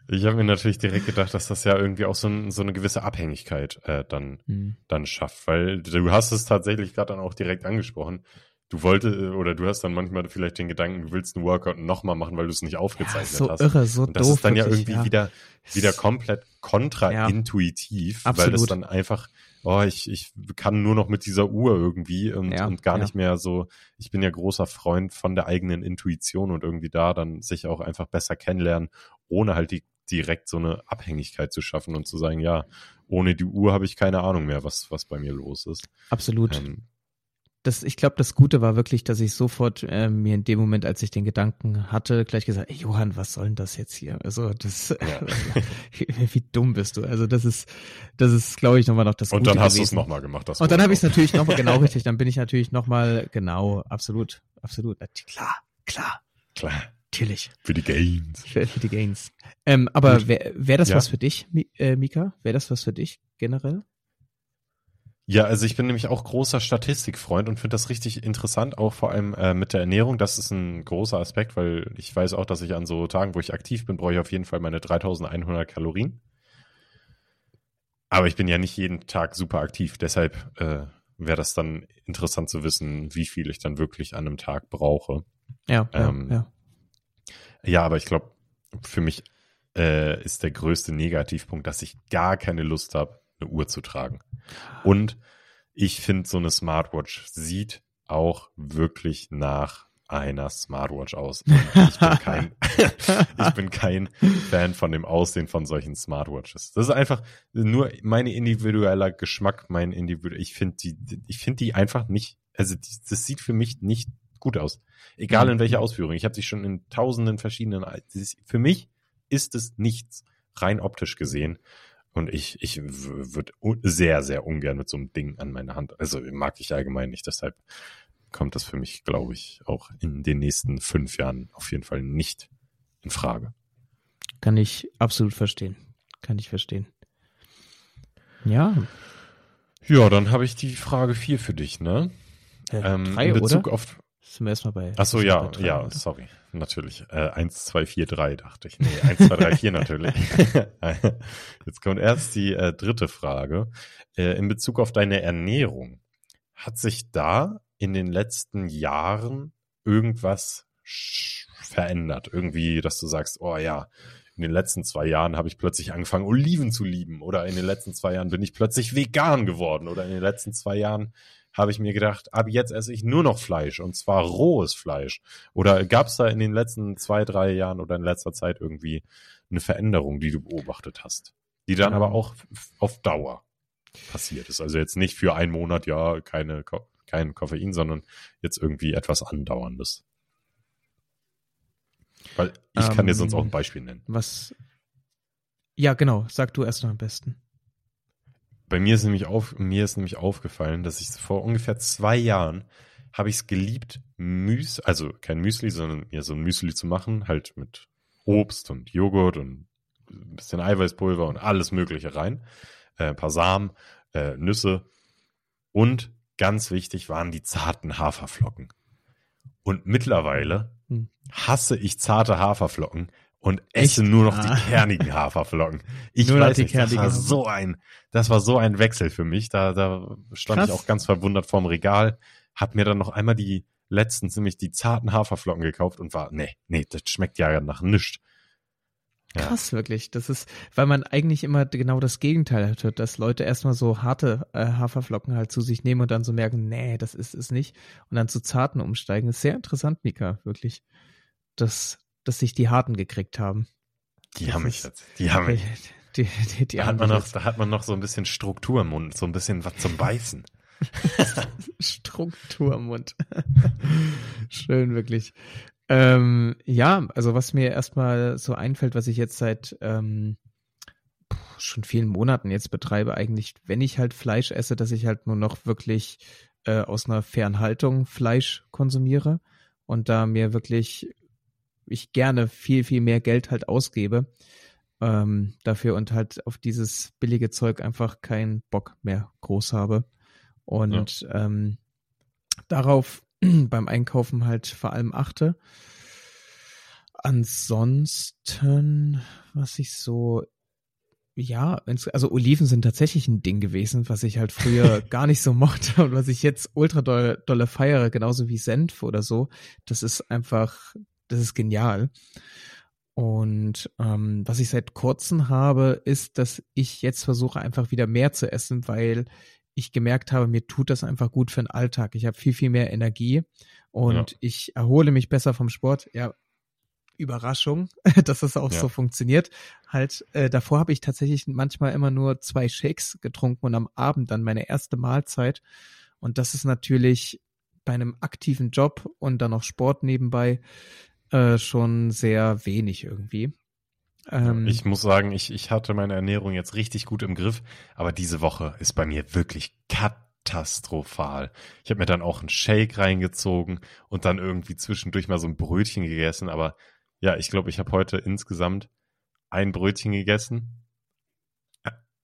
Ich habe mir natürlich direkt gedacht, dass das ja irgendwie auch so, ein, so eine gewisse Abhängigkeit äh, dann, mhm. dann schafft, weil du hast es tatsächlich gerade dann auch direkt angesprochen. Du wolltest oder du hast dann manchmal vielleicht den Gedanken, du willst einen Workout nochmal machen, weil du es nicht aufgezeichnet ja, so hast. So irre, so und das doof, ist dann wirklich, ja irgendwie ja. wieder, wieder komplett kontraintuitiv, ja, weil das dann einfach, oh, ich, ich kann nur noch mit dieser Uhr irgendwie und, ja, und gar ja. nicht mehr so, ich bin ja großer Freund von der eigenen Intuition und irgendwie da dann sich auch einfach besser kennenlernen, ohne halt die direkt so eine Abhängigkeit zu schaffen und zu sagen, ja, ohne die Uhr habe ich keine Ahnung mehr, was, was bei mir los ist. Absolut. Ähm, das, ich glaube, das Gute war wirklich, dass ich sofort äh, mir in dem Moment, als ich den Gedanken hatte, gleich gesagt, ey Johann, was soll denn das jetzt hier? Also das, ja. wie, wie dumm bist du? Also das ist, das ist, glaube ich, nochmal noch das Gute. Und dann hast du es nochmal gemacht. Das Und dann habe ich es natürlich nochmal, genau richtig, dann bin ich natürlich nochmal, genau, absolut, absolut, klar, klar. Klar. Natürlich. Für die Gains. Für, für die Gains. Ähm, aber wäre wär das ja. was für dich, äh, Mika? Wäre das was für dich generell? Ja, also ich bin nämlich auch großer Statistikfreund und finde das richtig interessant, auch vor allem äh, mit der Ernährung. Das ist ein großer Aspekt, weil ich weiß auch, dass ich an so Tagen, wo ich aktiv bin, brauche ich auf jeden Fall meine dreitausendeinhundert Kalorien. Aber ich bin ja nicht jeden Tag super aktiv, deshalb äh, wäre das dann interessant zu wissen, wie viel ich dann wirklich an einem Tag brauche. Ja, ähm, ja, ja. Ja, aber ich glaube, für mich äh, ist der größte Negativpunkt, dass ich gar keine Lust habe, eine Uhr zu tragen. Und ich finde, so eine Smartwatch sieht auch wirklich nach einer Smartwatch aus. Ich bin, kein, ich bin kein Fan von dem Aussehen von solchen Smartwatches. Das ist einfach nur mein individueller Geschmack, mein individueller. Ich finde die, ich finde die einfach nicht, also die, das sieht für mich nicht gut aus. Egal in welcher Ausführung. Ich habe sie schon in tausenden verschiedenen. Für mich ist es nichts, rein optisch gesehen. Und ich, ich würde sehr, sehr ungern mit so einem Ding an meiner Hand. Also mag ich allgemein nicht. Deshalb kommt das für mich, glaube ich, auch in den nächsten fünf Jahren auf jeden Fall nicht in Frage. Kann ich absolut verstehen. Kann ich verstehen. Ja. Ja, dann habe ich die Frage vier für dich, ne? Äh, ähm, drei, in Bezug oder? auf. Sind wir erstmal bei. Achso, ja, drei, ja, oder? Sorry. Natürlich. Äh, eins, zwei, vier, drei, dachte ich. Nee, eins, zwei, drei, vier natürlich. Jetzt kommt erst die äh, dritte Frage. Äh, in Bezug auf deine Ernährung. Hat sich da in den letzten Jahren irgendwas sch- verändert? Irgendwie, dass du sagst, oh ja, in den letzten zwei Jahren habe ich plötzlich angefangen, Oliven zu lieben. Oder in den letzten zwei Jahren bin ich plötzlich vegan geworden. Oder in den letzten zwei Jahren habe ich mir gedacht, ab jetzt esse ich nur noch Fleisch, und zwar rohes Fleisch. Oder gab es da in den letzten zwei, drei Jahren oder in letzter Zeit irgendwie eine Veränderung, die du beobachtet hast, die dann aber auch auf Dauer passiert ist? Also jetzt nicht für einen Monat, ja, keine, kein Koffein, sondern jetzt irgendwie etwas Andauerndes. Weil ich ähm, kann dir sonst auch ein Beispiel nennen. Was? Ja, genau. Sag du erst noch am besten. Bei mir ist nämlich auf, mir ist nämlich aufgefallen, dass ich vor ungefähr zwei Jahren habe ich es geliebt, Müsli, also kein Müsli, sondern mir so ein Müsli zu machen, halt mit Obst und Joghurt und ein bisschen Eiweißpulver und alles Mögliche rein, äh, ein paar Samen, äh, Nüsse, und ganz wichtig waren die zarten Haferflocken. Und mittlerweile hm. hasse ich zarte Haferflocken. Und esse Echt? nur noch ah. die kernigen Haferflocken. Ich nur weiß nicht, das war, so ein, das war so ein Wechsel für mich. Da, da stand Krass. ich auch ganz verwundert vorm Regal, hab mir dann noch einmal die letzten, nämlich die zarten Haferflocken gekauft und war, nee, nee, das schmeckt ja nach nichts. Ja. Krass, wirklich. Das ist, weil man eigentlich immer genau das Gegenteil hat, dass Leute erstmal so harte äh, Haferflocken halt zu sich nehmen und dann so merken, nee, das ist es nicht. Und dann zu zarten umsteigen. Das ist sehr interessant, Mika, wirklich. Das dass sich die Harten gekriegt haben. Die das haben mich jetzt. Die haben mich. Die, die, die, die da, hat man noch, da hat man noch so ein bisschen Struktur im Mund, so ein bisschen was zum Beißen. Struktur im Mund. Schön, wirklich. Ähm, ja, also was mir erstmal so einfällt, was ich jetzt seit ähm, schon vielen Monaten jetzt betreibe, eigentlich, wenn ich halt Fleisch esse, dass ich halt nur noch wirklich äh, aus einer Fernhaltung Fleisch konsumiere und da mir wirklich ich gerne viel, viel mehr Geld halt ausgebe ähm, dafür und halt auf dieses billige Zeug einfach keinen Bock mehr groß habe. Und ja. ähm, darauf beim Einkaufen halt vor allem achte. Ansonsten, was ich so, ja, also Oliven sind tatsächlich ein Ding gewesen, was ich halt früher gar nicht so mochte und was ich jetzt ultra dolle, dolle feiere, genauso wie Senf oder so. Das ist einfach... Das ist genial. Und ähm, was ich seit kurzem habe, ist, dass ich jetzt versuche, einfach wieder mehr zu essen, weil ich gemerkt habe, mir tut das einfach gut für den Alltag. Ich habe viel, viel mehr Energie und ja. ich erhole mich besser vom Sport. Ja, Überraschung, dass das auch ja. so funktioniert. Halt, äh, davor habe ich tatsächlich manchmal immer nur zwei Shakes getrunken und am Abend dann meine erste Mahlzeit. Und das ist natürlich bei einem aktiven Job und dann noch Sport nebenbei äh, schon sehr wenig irgendwie. Ähm, ich muss sagen, ich, ich hatte meine Ernährung jetzt richtig gut im Griff, aber diese Woche ist bei mir wirklich katastrophal. Ich habe mir dann auch einen Shake reingezogen und dann irgendwie zwischendurch mal so ein Brötchen gegessen, aber ja, ich glaube, ich habe heute insgesamt ein Brötchen gegessen.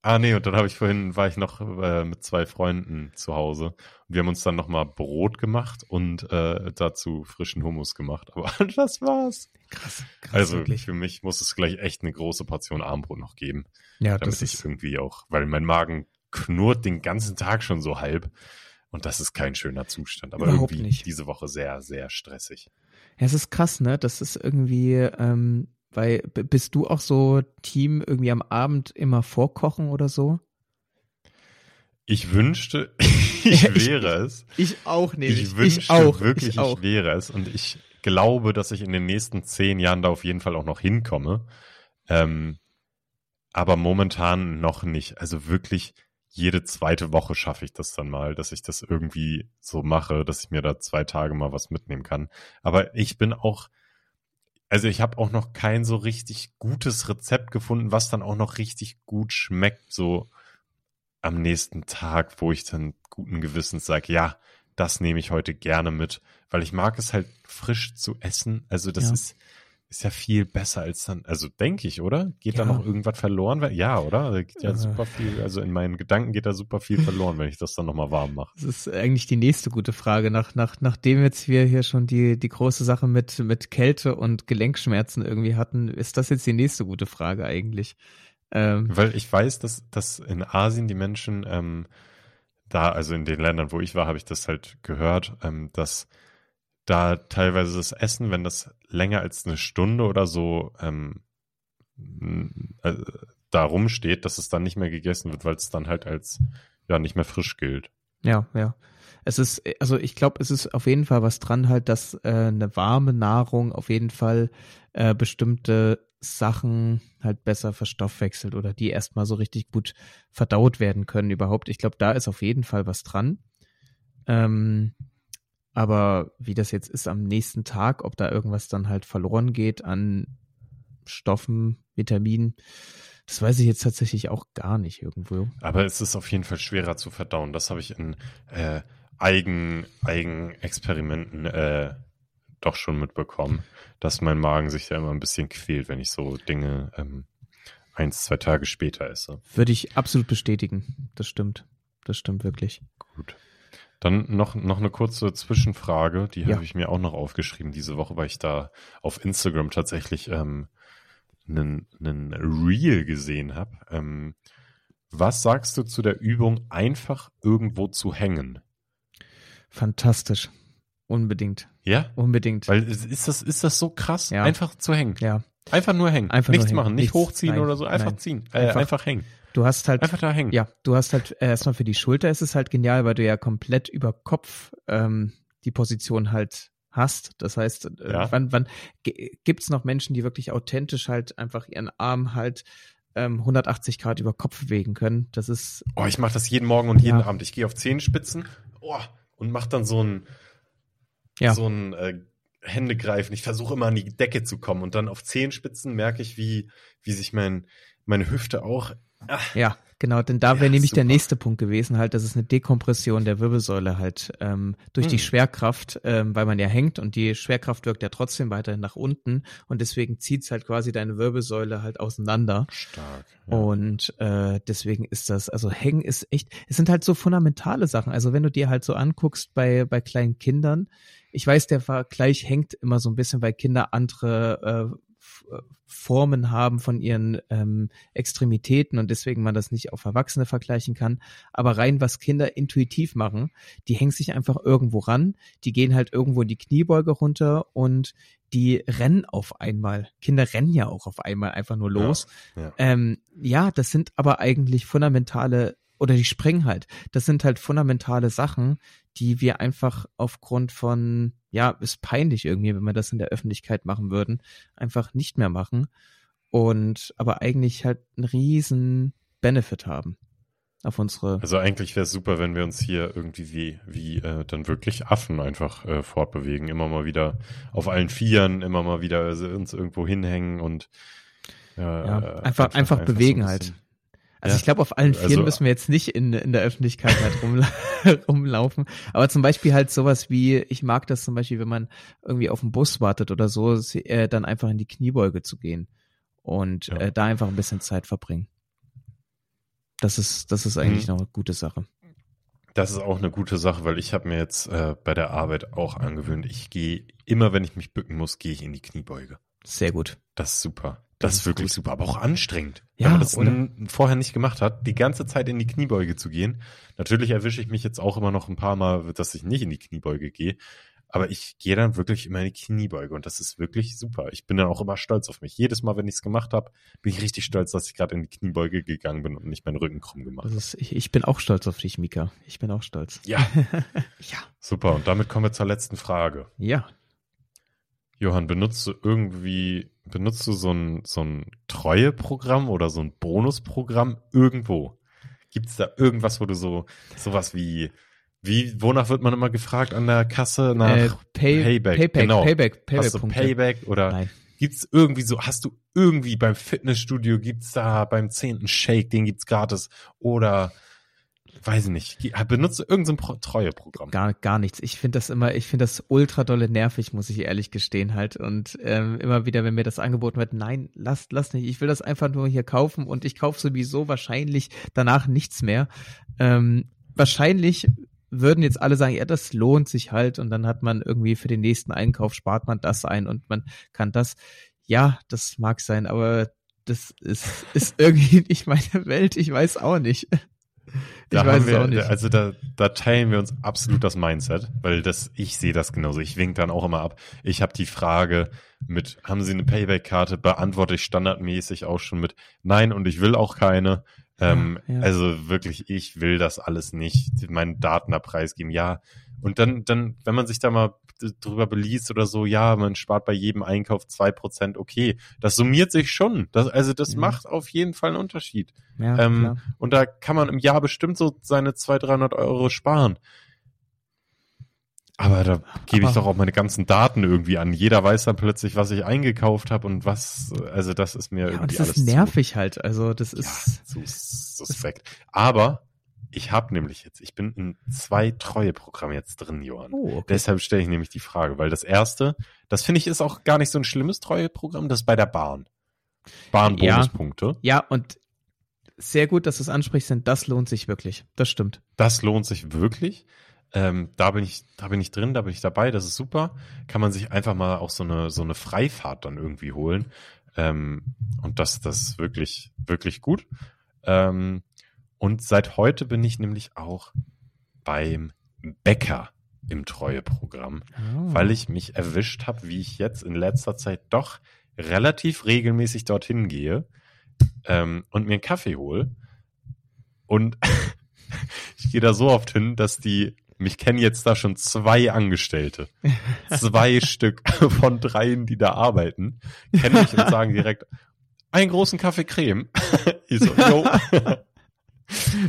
Ah nee, und dann habe ich vorhin, war ich noch äh, mit zwei Freunden zu Hause und wir haben uns dann nochmal Brot gemacht und äh, dazu frischen Hummus gemacht, aber das war's. Krass, krass. Also wirklich. Für mich muss es gleich echt eine große Portion Armbrot noch geben, ja, damit das ist ich irgendwie auch, weil mein Magen knurrt den ganzen Tag schon so halb und das ist kein schöner Zustand, aber überhaupt irgendwie nicht. Diese Woche sehr, sehr stressig. Ja, es ist krass, ne, das ist irgendwie... Ähm Weil bist du auch so Team irgendwie am Abend immer vorkochen oder so? Ich wünschte, ich wäre es. Ich, ich auch nicht. Ich, ich wünschte ich auch, wirklich, ich, auch. ich wäre es. Und ich glaube, dass ich in den nächsten zehn Jahren da auf jeden Fall auch noch hinkomme. Ähm, aber momentan noch nicht. Also wirklich jede zweite Woche schaffe ich das dann mal, dass ich das irgendwie so mache, dass ich mir da zwei Tage mal was mitnehmen kann. Aber ich bin auch... Also ich habe auch noch kein so richtig gutes Rezept gefunden, was dann auch noch richtig gut schmeckt, so am nächsten Tag, wo ich dann guten Gewissens sage, ja, das nehme ich heute gerne mit, weil ich mag es halt frisch zu essen, also das ja. ist, ist ja viel besser als dann, also denke ich, oder? Geht ja. da noch irgendwas verloren? Ja, oder? Da geht ja äh. super viel, also in meinen Gedanken geht da super viel verloren, wenn ich das dann nochmal warm mache. Das ist eigentlich die nächste gute Frage, nach, nach, nachdem jetzt wir hier schon die, die große Sache mit, mit Kälte und Gelenkschmerzen irgendwie hatten, ist das jetzt die nächste gute Frage eigentlich? Ähm, Weil ich weiß, dass, dass in Asien die Menschen ähm, da, also in den Ländern, wo ich war, habe ich das halt gehört, ähm, dass da teilweise das Essen, wenn das länger als eine Stunde oder so ähm, äh, da rumsteht, dass es dann nicht mehr gegessen wird, weil es dann halt als ja nicht mehr frisch gilt. Ja, ja. Es ist, also ich glaube, es ist auf jeden Fall was dran halt, dass äh, eine warme Nahrung auf jeden Fall äh, bestimmte Sachen halt besser verstoffwechselt oder die erstmal so richtig gut verdaut werden können überhaupt. Ich glaube, da ist auf jeden Fall was dran. Ähm, Aber wie das jetzt ist am nächsten Tag, ob da irgendwas dann halt verloren geht an Stoffen, Vitaminen, das weiß ich jetzt tatsächlich auch gar nicht irgendwo. Aber es ist auf jeden Fall schwerer zu verdauen. Das habe ich in äh, Eigen, Eigenexperimenten äh, doch schon mitbekommen, dass mein Magen sich ja immer ein bisschen quält, wenn ich so Dinge ähm, ein, zwei Tage später esse. Würde ich absolut bestätigen. Das stimmt. Das stimmt wirklich. Gut. Dann noch, noch eine kurze Zwischenfrage, die ja. habe ich mir auch noch aufgeschrieben diese Woche, weil ich da auf Instagram tatsächlich ähm, einen, einen Reel gesehen habe. Ähm, was sagst du zu der Übung, einfach irgendwo zu hängen? Fantastisch. Unbedingt. Ja? Unbedingt. Weil ist das, ist das so krass, ja. einfach zu hängen? Ja. Einfach nur hängen. Einfach Nichts nur machen, hängen. nicht Nichts. hochziehen Nein. oder so, einfach Nein. ziehen, äh, einfach. einfach hängen. Du hast halt, einfach da hängen. Ja, du hast halt äh, erstmal für die Schulter ist es halt genial, weil du ja komplett über Kopf ähm, die Position halt hast. Das heißt, äh, ja. wann, wann g- gibt's noch Menschen, die wirklich authentisch halt einfach ihren Arm halt ähm, hundertachtzig Grad über Kopf bewegen können? Das ist. Oh, ich mache das jeden Morgen und jeden ja. Abend. Ich gehe auf Zehenspitzen oh, und mache dann so ein, ja. so ein äh, Händegreifen. Ich versuche immer an die Decke zu kommen und dann auf Zehenspitzen merke ich, wie wie sich mein meine Hüfte auch Ach. Ja, genau, denn da wäre ja, nämlich super. Der nächste Punkt gewesen halt, dass es eine Dekompression der Wirbelsäule halt ähm, durch hm. die Schwerkraft, ähm, weil man ja hängt und die Schwerkraft wirkt ja trotzdem weiterhin nach unten und deswegen zieht es halt quasi deine Wirbelsäule halt auseinander. Stark. Ja. Und äh, deswegen ist das, also Hängen ist echt, es sind halt so fundamentale Sachen, also wenn du dir halt so anguckst bei, bei kleinen Kindern, ich weiß, der Vergleich hängt immer so ein bisschen, weil Kinder andere äh, Formen haben von ihren ähm, Extremitäten und deswegen man das nicht auf Erwachsene vergleichen kann, aber rein was Kinder intuitiv machen, die hängen sich einfach irgendwo ran, die gehen halt irgendwo in die Kniebeuge runter und die rennen auf einmal. Kinder rennen ja auch auf einmal einfach nur los. Ja, ja. Ähm, ja, das sind aber eigentlich fundamentale, oder die springen halt, das sind halt fundamentale Sachen, die wir einfach aufgrund von, ja, ist peinlich irgendwie, wenn wir das in der Öffentlichkeit machen würden, einfach nicht mehr machen und aber eigentlich halt einen riesen Benefit haben. auf unsere... Also eigentlich wäre es super, wenn wir uns hier irgendwie wie, wie äh, dann wirklich Affen einfach äh, fortbewegen. Immer mal wieder auf allen Vieren, immer mal wieder also uns irgendwo hinhängen und äh, ja, einfach, einfach, einfach bewegen so ein halt. Also ja. Ich glaube, auf allen Vieren also, müssen wir jetzt nicht in, in der Öffentlichkeit halt rumla- rumlaufen. Aber zum Beispiel halt sowas wie, ich mag das zum Beispiel, wenn man irgendwie auf den Bus wartet oder so, äh, dann einfach in die Kniebeuge zu gehen und ja. äh, da einfach ein bisschen Zeit verbringen. Das ist, das ist eigentlich mhm. noch eine gute Sache. Das ist auch eine gute Sache, weil ich habe mir jetzt äh, bei der Arbeit auch angewöhnt, ich gehe, immer wenn ich mich bücken muss, gehe ich in die Kniebeuge. Sehr gut. Das ist super. Das, das ist wirklich gut. super, aber auch anstrengend. Ja, wenn man das n- vorher nicht gemacht hat, die ganze Zeit in die Kniebeuge zu gehen. Natürlich erwische ich mich jetzt auch immer noch ein paar Mal, dass ich nicht in die Kniebeuge gehe. Aber ich gehe dann wirklich immer in die Kniebeuge und das ist wirklich super. Ich bin dann auch immer stolz auf mich. Jedes Mal, wenn ich es gemacht habe, bin ich richtig stolz, dass ich gerade in die Kniebeuge gegangen bin und nicht meinen Rücken krumm gemacht habe. Also ich, ich bin auch stolz auf dich, Mika. Ich bin auch stolz. Ja. ja. Super. Und damit kommen wir zur letzten Frage. Ja. Johann, benutzt du irgendwie, benutzt du so ein, so ein Treueprogramm oder so ein Bonusprogramm irgendwo? Gibt es da irgendwas, wo du so, sowas wie, Wie, wonach wird man immer gefragt an der Kasse? Nach äh, Pay, Payback. Payback, genau. Payback, Payback. Hast du Payback oder Nein. gibt's irgendwie so, hast du irgendwie beim Fitnessstudio, gibt's da beim zehnten Shake, den gibt's gratis oder, weiß ich nicht, benutzt du irgendein so Treueprogramm? Gar, gar nichts. Ich finde das immer, ich finde das ultra dolle nervig, muss ich ehrlich gestehen halt und ähm, immer wieder, wenn mir das angeboten wird, nein, lass, lass nicht, ich will das einfach nur hier kaufen und ich kaufe sowieso wahrscheinlich danach nichts mehr. Ähm, wahrscheinlich würden jetzt alle sagen, ja, das lohnt sich halt und dann hat man irgendwie für den nächsten Einkauf spart man das ein und man kann das. Ja, das mag sein, aber das ist, ist irgendwie nicht meine Welt. Ich weiß auch nicht. Ich da weiß haben wir, auch nicht. Also da, da teilen wir uns absolut das Mindset, weil das, ich sehe das genauso. Ich wink dann auch immer ab. Ich habe die Frage mit, haben Sie eine Payback-Karte? Beantworte ich standardmäßig auch schon mit nein und ich will auch keine. Ähm, ja, ja. Also wirklich, ich will das alles nicht, meine Daten da preisgeben, ja. Und dann, dann, wenn man sich da mal drüber beliest oder so, ja, man spart bei jedem Einkauf zwei Prozent, okay, das summiert sich schon. Das, also das ja. macht auf jeden Fall einen Unterschied. Ja, ähm, und da kann man im Jahr bestimmt so seine zweihundert, dreihundert Euro sparen. Aber da gebe ich doch auch meine ganzen Daten irgendwie an. Jeder weiß dann plötzlich, was ich eingekauft habe und was, also das ist mir ja, irgendwie alles. Das ist alles nervig zu. halt, also das ist. Ja, so suspekt. Aber ich habe nämlich jetzt, ich bin in zwei Treueprogrammen jetzt drin, Johann. Oh, okay. Deshalb stelle ich nämlich die Frage, weil das erste, das finde ich ist auch gar nicht so ein schlimmes Treueprogramm, das ist bei der Bahn. Bahnbonuspunkte. Ja, ja und sehr gut, dass du es ansprichst, denn das lohnt sich wirklich. Das stimmt. Das lohnt sich wirklich. Ähm, da bin ich, da bin ich drin, da bin ich dabei, das ist super. Kann man sich einfach mal auch so eine, so eine Freifahrt dann irgendwie holen. Ähm, und das, das ist wirklich, wirklich gut. Ähm, und seit heute bin ich nämlich auch beim Bäcker im Treueprogramm, oh. weil ich mich erwischt habe, wie ich jetzt in letzter Zeit doch relativ regelmäßig dorthin gehe, ähm, und mir einen Kaffee hole. Und ich gehe da so oft hin, dass die mich kennen jetzt da schon zwei Angestellte. Zwei Stück von dreien, die da arbeiten, kennen mich und sagen direkt, einen großen Kaffee Creme. Ich so, yo.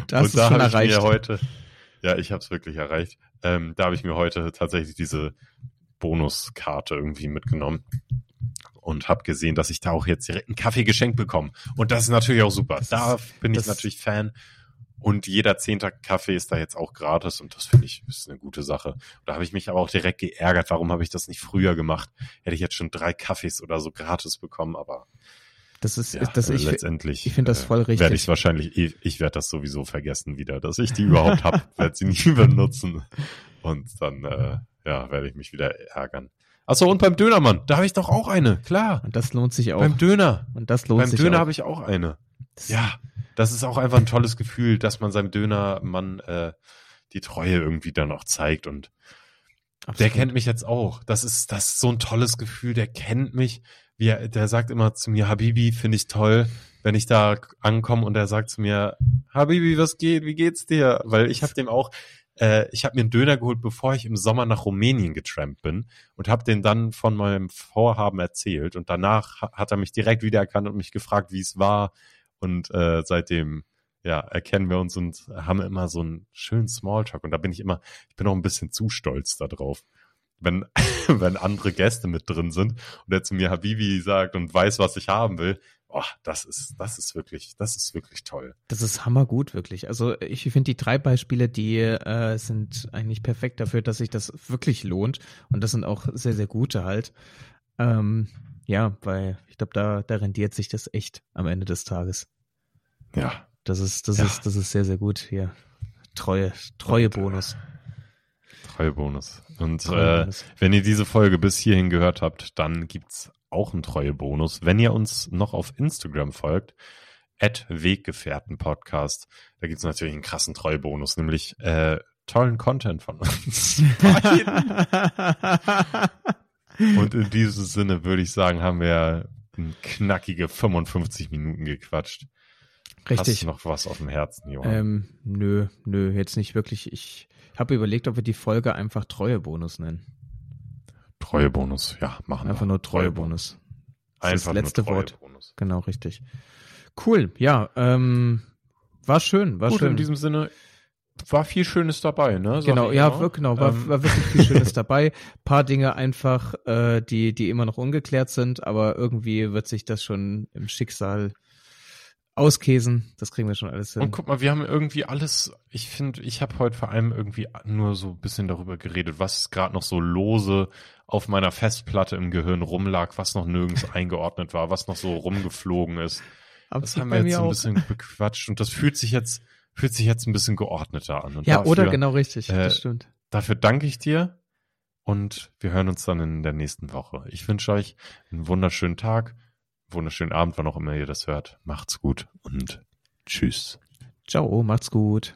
Das und ist da schon erreicht. Mir heute, ja, ich habe es wirklich erreicht. Ähm, da habe ich mir heute tatsächlich diese Bonuskarte irgendwie mitgenommen und habe gesehen, dass ich da auch jetzt direkt einen Kaffee geschenkt bekomme. Und das ist natürlich auch super. Das da ist, bin ich natürlich Fan. Und jeder zehnter Kaffee ist da jetzt auch gratis und das finde ich ist eine gute Sache. Da habe ich mich aber auch direkt geärgert, warum habe ich das nicht früher gemacht? Hätte ich jetzt schon drei Kaffees oder so gratis bekommen, aber das ist, ja, das äh, ich, letztendlich ich finde das voll richtig. Werde ich wahrscheinlich, ich, ich werde das sowieso vergessen wieder, dass ich die überhaupt habe, werde sie nie benutzen und dann äh, ja werde ich mich wieder ärgern. Achso, und beim Dönermann, da habe ich doch auch eine, klar. Und das lohnt sich auch. Beim Döner. Und das lohnt beim sich Döner auch. Beim Döner habe ich auch eine. Ja, das ist auch einfach ein tolles Gefühl, dass man seinem Dönermann äh, die Treue irgendwie dann auch zeigt. Und absolut. Der kennt mich jetzt auch. Das ist, das ist so ein tolles Gefühl, der kennt mich. Wie er, der sagt immer zu mir, Habibi, finde ich toll, wenn ich da ankomme. Und er sagt zu mir, Habibi, was geht, wie geht's dir? Weil ich habe dem auch... Ich habe mir einen Döner geholt, bevor ich im Sommer nach Rumänien getrampt bin und habe den dann von meinem Vorhaben erzählt. Und danach hat er mich direkt wiedererkannt und mich gefragt, wie es war. Und äh, seitdem ja, erkennen wir uns und haben immer so einen schönen Smalltalk. Und da bin ich immer, ich bin auch ein bisschen zu stolz darauf, wenn, wenn andere Gäste mit drin sind und der zu mir Habibi sagt und weiß, was ich haben will. Oh, das ist, das ist wirklich, das ist wirklich toll. Das ist hammergut, wirklich. Also ich finde die drei Beispiele, die äh, sind eigentlich perfekt dafür, dass sich das wirklich lohnt. Und das sind auch sehr, sehr gute halt. Ähm, ja, weil ich glaube, da, da rendiert sich das echt am Ende des Tages. Ja. Das ist, das ja. ist, das ist sehr, sehr gut hier. Treue, Treuebonus. Treuebonus. Und Treuebonus. Äh, wenn ihr diese Folge bis hierhin gehört habt, dann gibt's auch einen Treuebonus. Wenn ihr uns noch auf Instagram folgt, at Weggefährten-Podcast, da gibt es natürlich einen krassen Treuebonus, nämlich äh, tollen Content von uns. Und in diesem Sinne würde ich sagen, haben wir knackige fünfundfünfzig Minuten gequatscht. Richtig. Hast du noch was auf dem Herzen, Johann? Ähm, nö, nö, jetzt nicht wirklich. Ich habe überlegt, ob wir die Folge einfach Treuebonus nennen. Treuebonus, ja, machen wir. Einfach nur Treuebonus. Das ist das letzte Wort. Genau, richtig. Cool, ja, ähm, war schön, war Gut, schön. In diesem Sinne, war viel Schönes dabei, ne? Genau, ja, genau, war, ähm. war wirklich viel Schönes dabei. Paar Dinge einfach, äh, die, die immer noch ungeklärt sind, aber irgendwie wird sich das schon im Schicksal auskäsen, das kriegen wir schon alles hin. Und guck mal, wir haben irgendwie alles, ich finde, ich habe heute vor allem irgendwie nur so ein bisschen darüber geredet, was gerade noch so lose auf meiner Festplatte im Gehirn rumlag, was noch nirgends eingeordnet war, was noch so rumgeflogen ist. Absolut, das haben wir jetzt so ein bisschen bequatscht und das fühlt sich jetzt, fühlt sich jetzt ein bisschen geordneter an. Und ja, dafür, oder genau richtig, äh, das stimmt. Dafür danke ich dir und wir hören uns dann in der nächsten Woche. Ich wünsche euch einen wunderschönen Tag. Wunderschönen Abend, wann auch immer ihr das hört. Macht's gut und tschüss. Ciao, macht's gut.